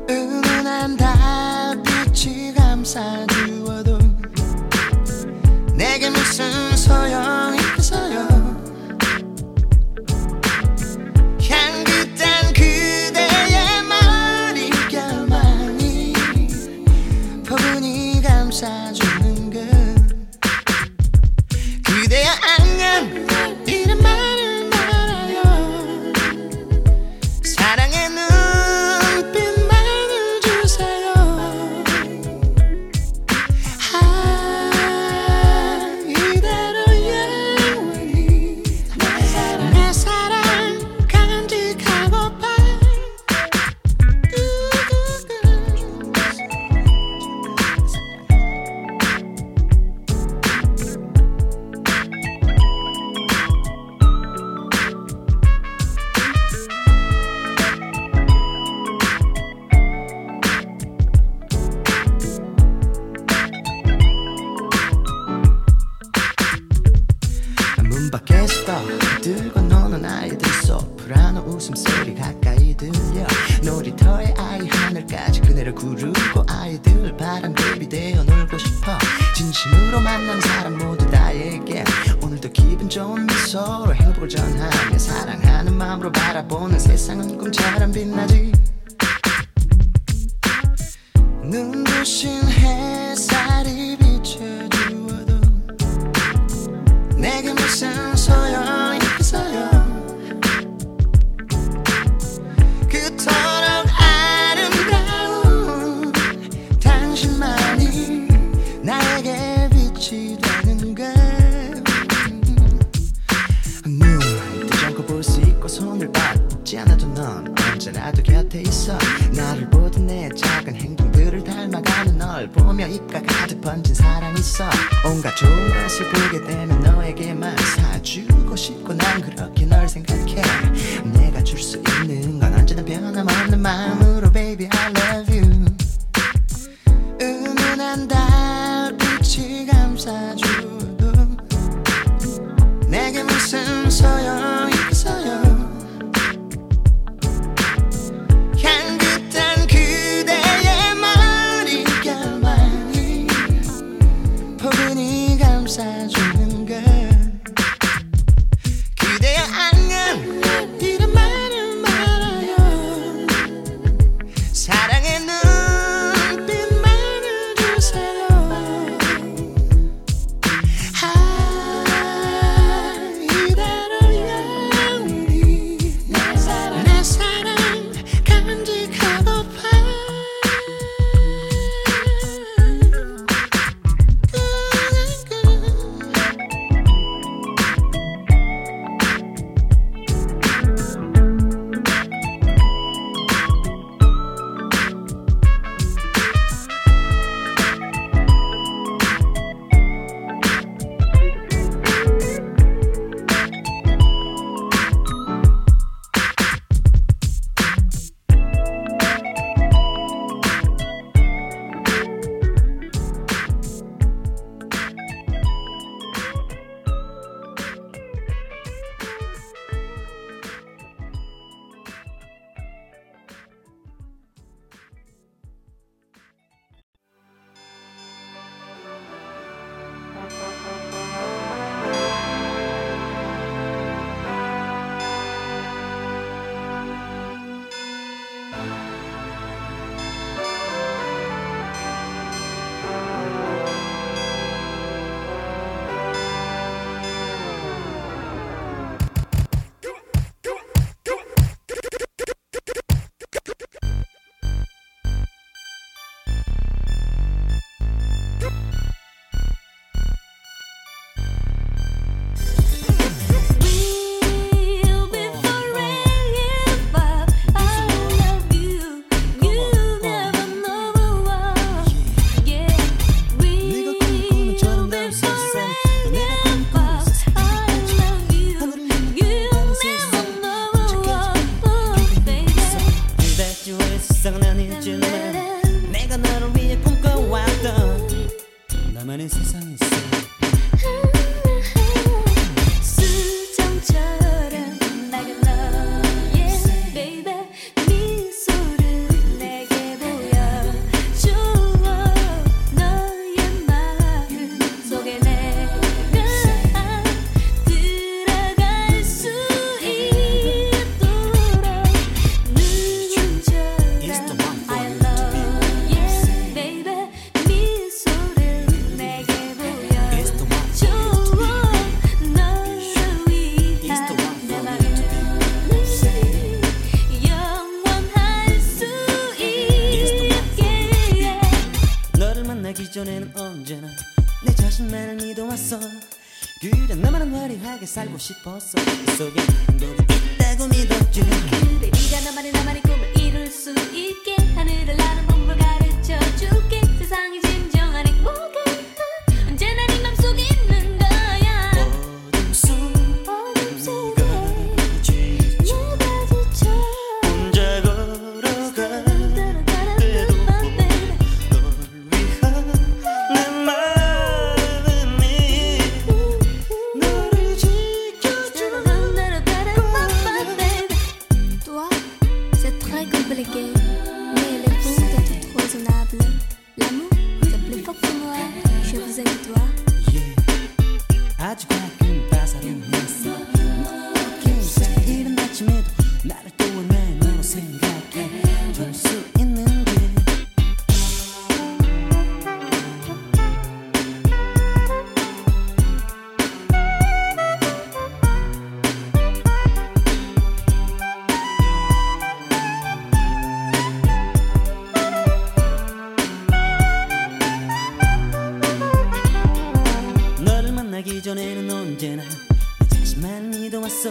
은은한 달빛이 감싸주어도 내게 무슨 소용이 있겠어요. 향긋한 그대의 머릿결만이 포근히 감싸주는 걸. 그대의 안녕 이런 말을 말아요. 소리 가까이 들려. 놀이터에 아이 하늘까지 그네를 구르고 아이들 바람 대비되어 놀고 싶어. 진심으로 만난 사람 모두 나에게 오늘도 기분 좋은 미소로 행복을 전하며 사랑하는 마음으로 바라보는 세상은 꿈처럼 빛나지. 눈부신 햇살이 비춰주어도 내게 무슨 소용이 있어요. 그토록 아름다운 당신만이 나에게 빛이 되는 걸. 눈 뜨지 않고 볼 수 있고 손을 받지 않아도 넌 언제나도 곁에 있어. 나를 보던 내 작은 행동들을 닮아가는 널 보며 입가 가득 번진 사랑 있어. 온갖 좋은 것을 보게 되면 너에게만 사주고 싶고 난 그렇게 널 생각해. 내가 줄 수 있는 건 언제나 변함없는 마음으로 Baby I love you. 은은한 달빛이 감싸줘도 내게 무슨 소용이 있어요. 사주는 걸 그대의 안녕 이름만을 말아요. 사랑의 눈빛만을 주세요. 아 이대로 영원히 내 사랑 내 사랑 간직하고파. 살고 싶었어. 그 속에 행복이 있다고 믿었지. 그대 네가 나만의 나만의 꿈을 이룰 수 있게 하늘을 나는 몸으로 가르쳐줄게. 세상이 진정한 행복은 언제나 네 맘속에 있는 거야. 어둠 속 어둠 속에 지쳐 내가 지쳐 혼자 걸어갈 때도 널 위한 내 마음이 너를 지켜주는. Do I? Pas compliqué, mais le monde est trop raisonnable. L'amour, ça plaît fort pour moi. Je vous aime toi. Yeah. 아주 가끔 따사로운 햇살. 어김없이 이른 아침에도 나를 떠올려 너로 생각해 줄 수 있는 길. 전에는 언제나 내 자신만 믿어왔어.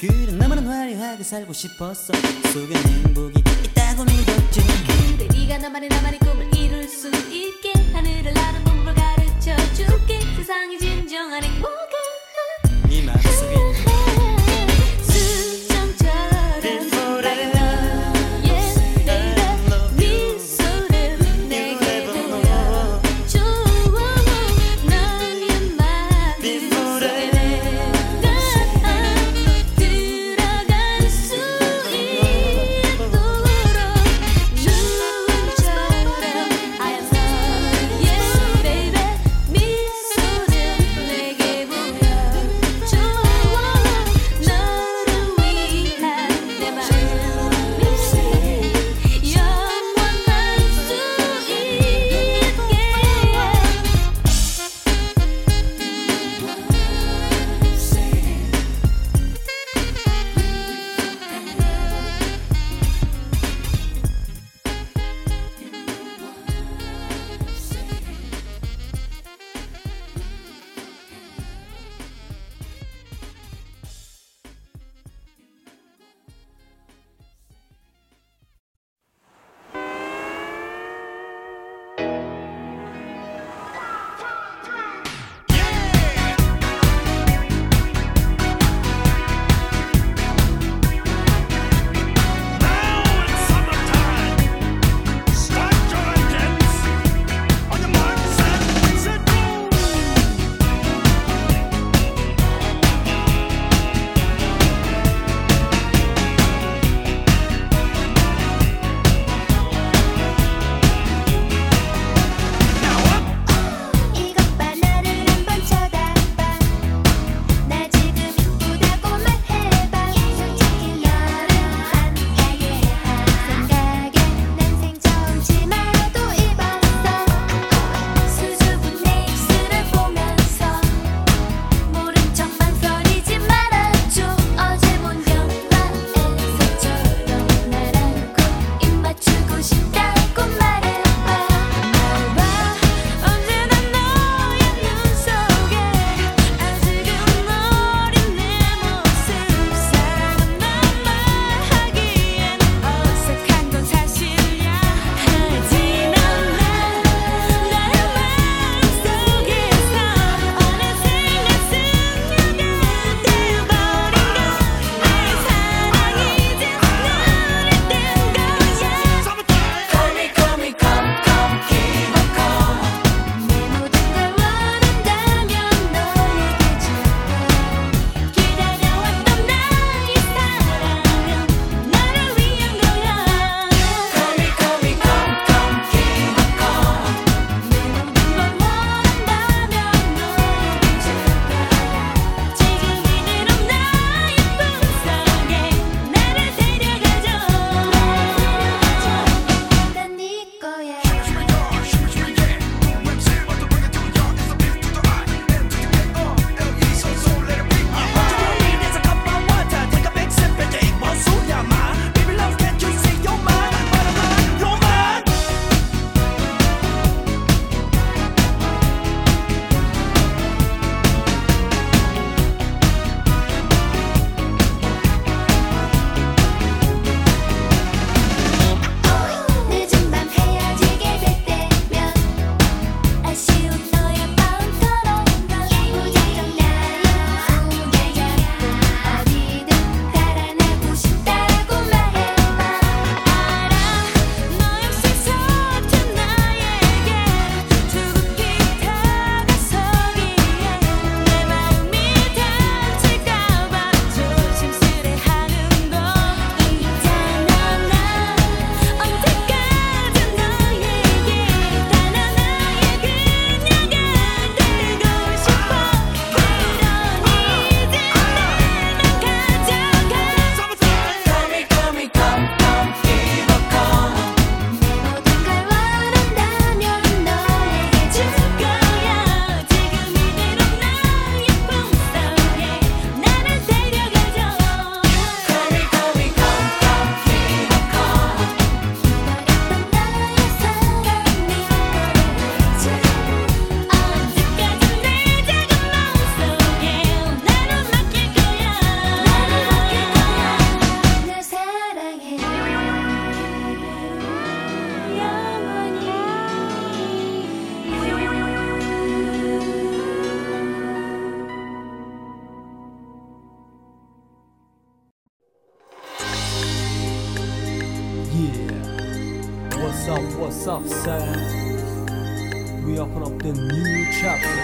그래 나만은 화려하게 살고 싶었어. 속엔 행복이 있다고 믿었지. 근데 네가 나만의 나만의 꿈을 이룰 수 있게 하늘을 나는 공부를 가르쳐줄게. 세상이 진정한 행복은 네 마음속에 Yeah, what's up, what's up, son? We open up the new chapter.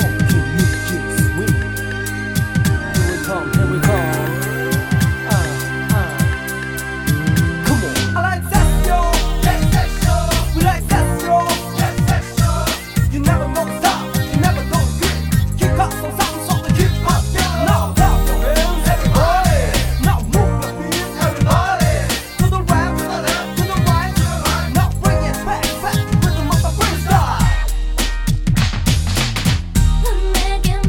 Funky new kids, we. Here we come, here we come. Uh, uh. Come on. I like that show, that that show. We like that show, that that show. You never know stop, you never go good. Kick up some something, something, keep up, yeah. Now, now, everybody. everybody. Come back in my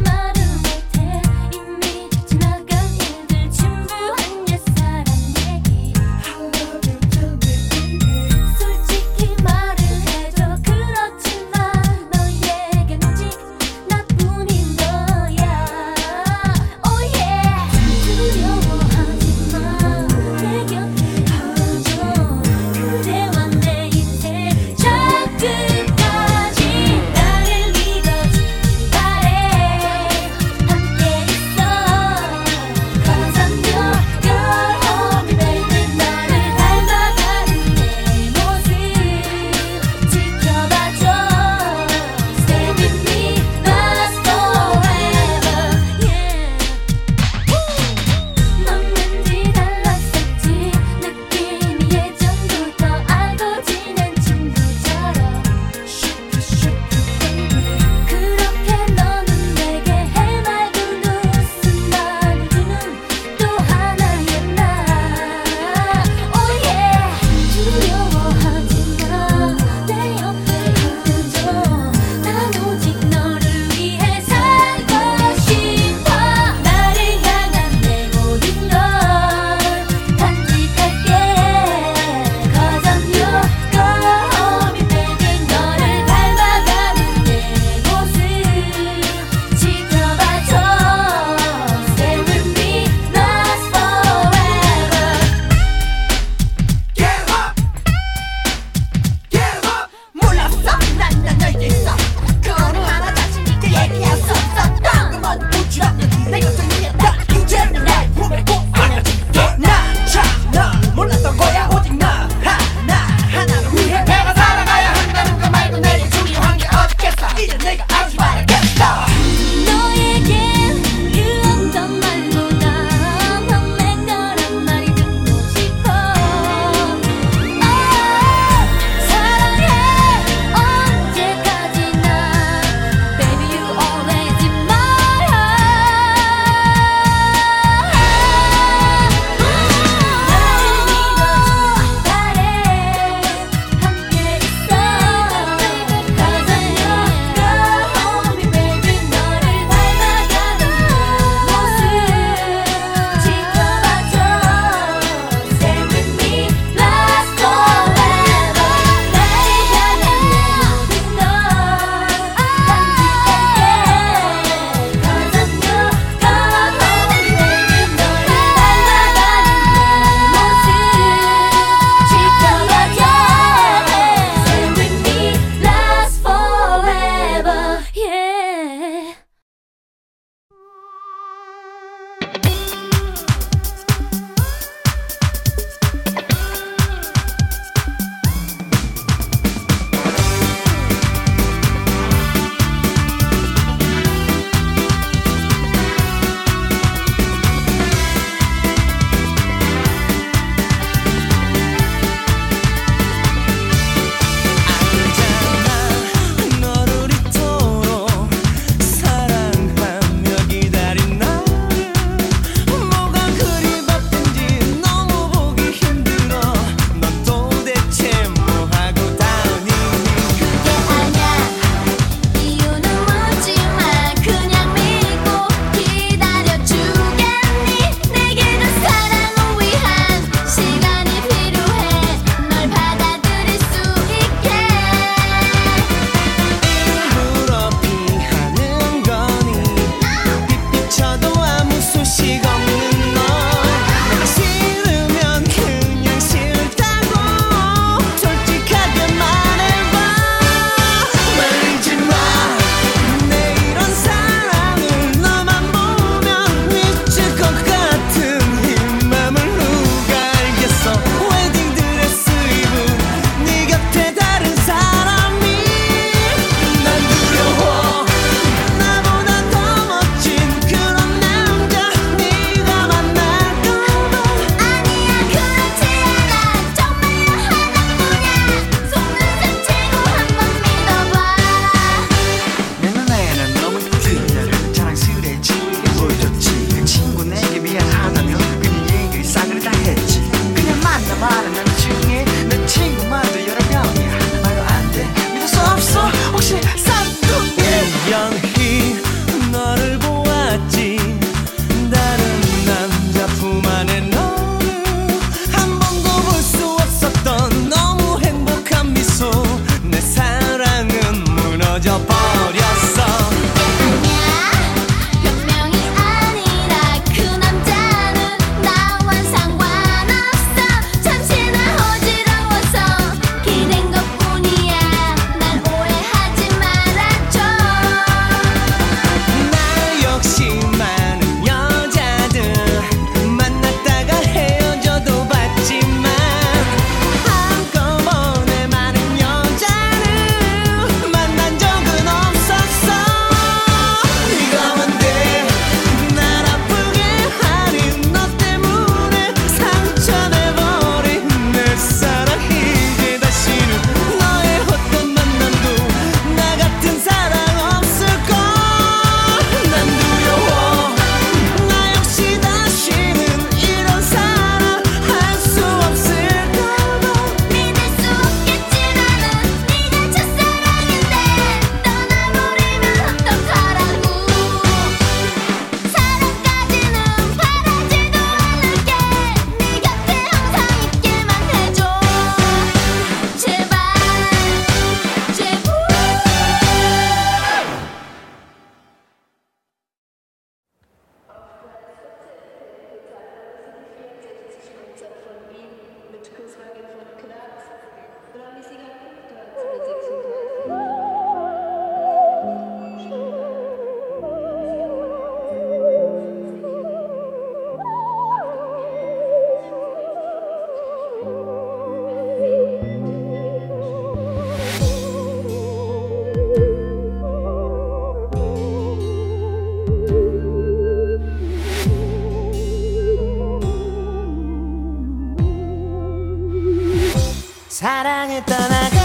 사랑에 떠나가네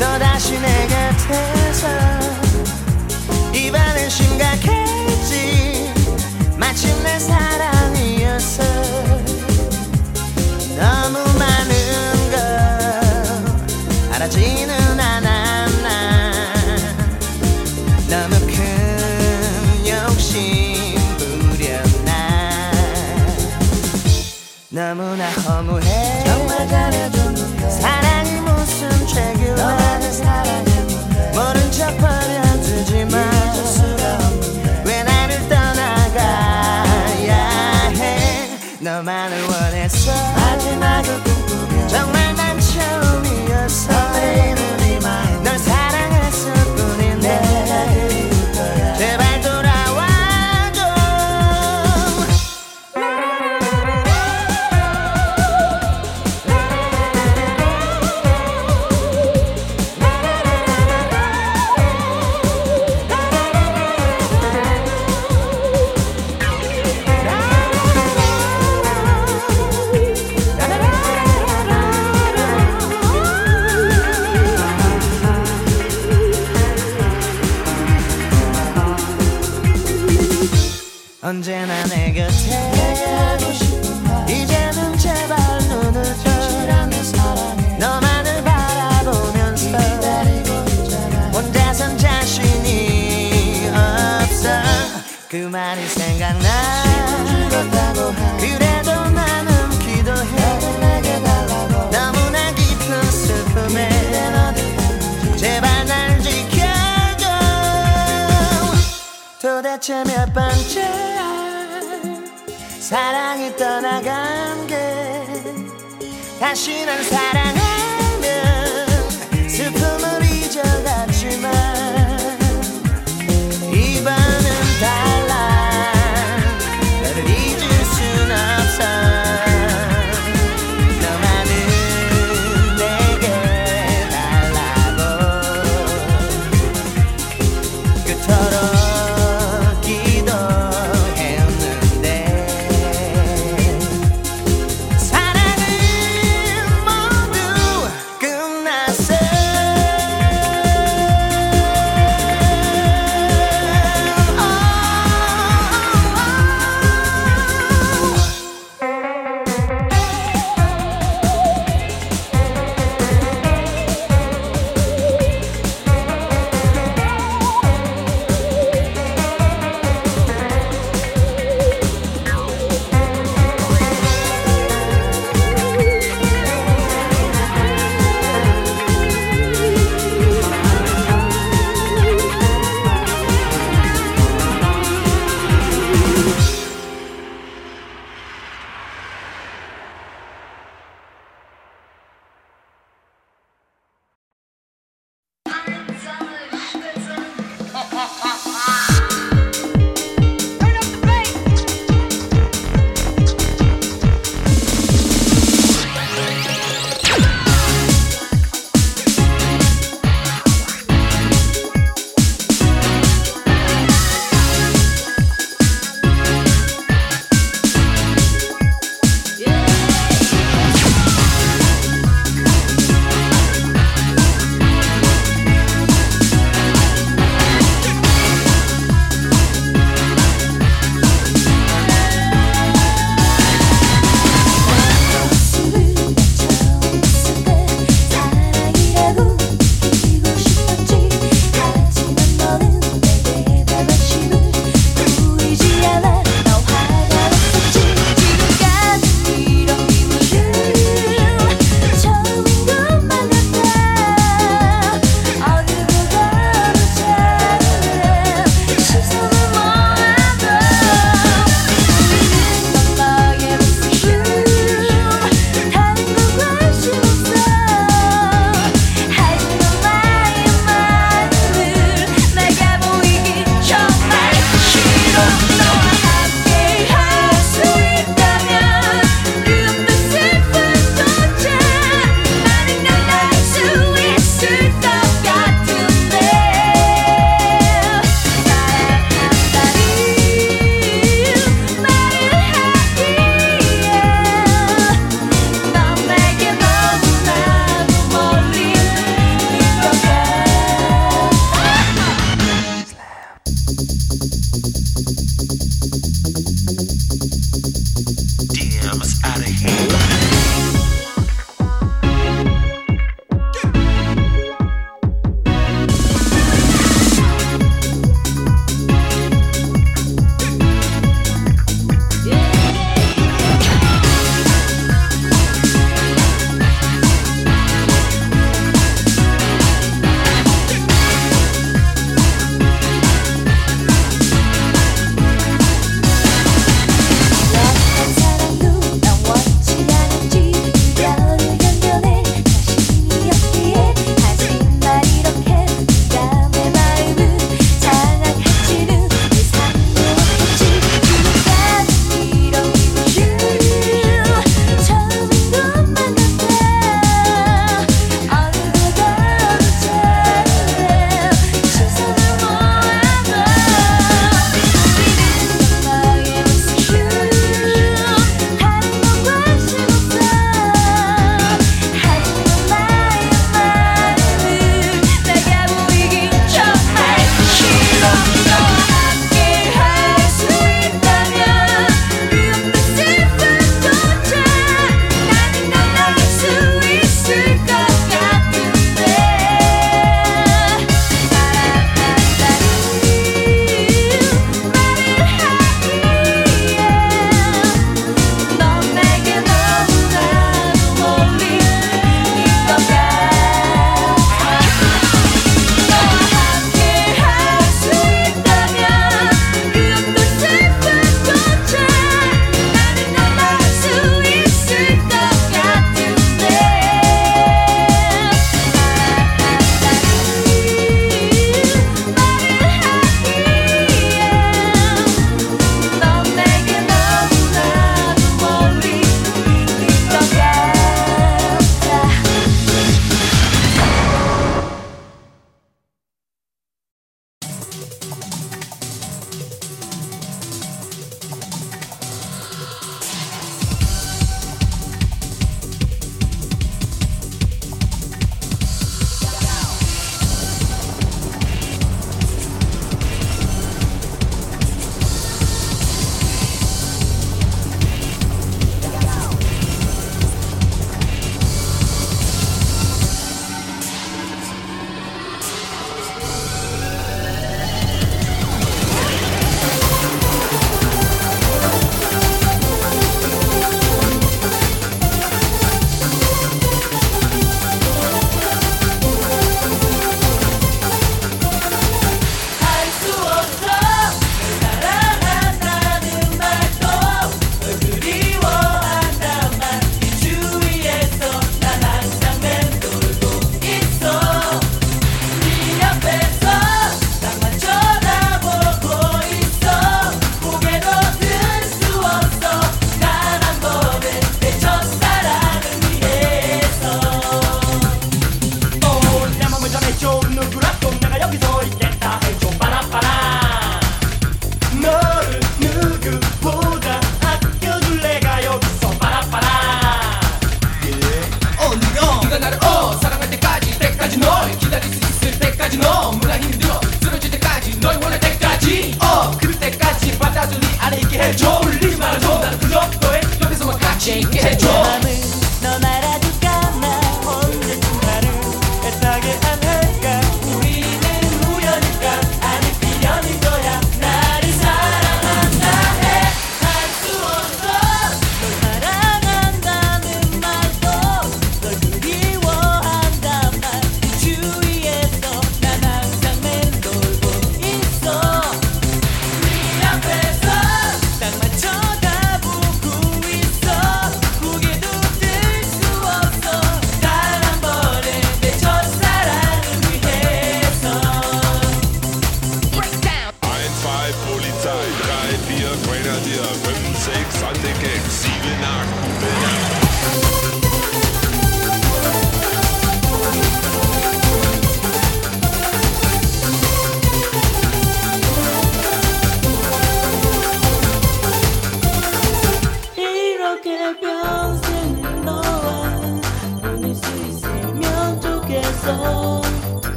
또다시 내 곁에서 이번엔 심각했지 마침 내 사랑이었어. 너무 많은 걸 알아지는 않았나. 너무 큰 욕심 부렸나. 너무나 허무해. 사랑이 무슨 죄길래 모른 척 버려두지마. 왜 나를 떠나가야 해. 너만을 원했어. 마지막을 꿈꾸며 정말 난 처음이었어. 널 사랑했을 뿐인데 제발 언제나 내 곁에 내가 하고 싶은 말. 이제는 제발 눈을 떠. 진실하며 사랑해. 너만을 바라보면서 기다리고 있잖아. 혼자선 자신이 없어. 그 말이 생각나. 지금 죽었다고 하. 그래도 나는 기도해. 나를 내게 달라고. 너무나 깊은 슬픔에 제발 날 지켜줘. 도대체 몇 번째 사랑이 떠나간 게 다시 난 사랑해.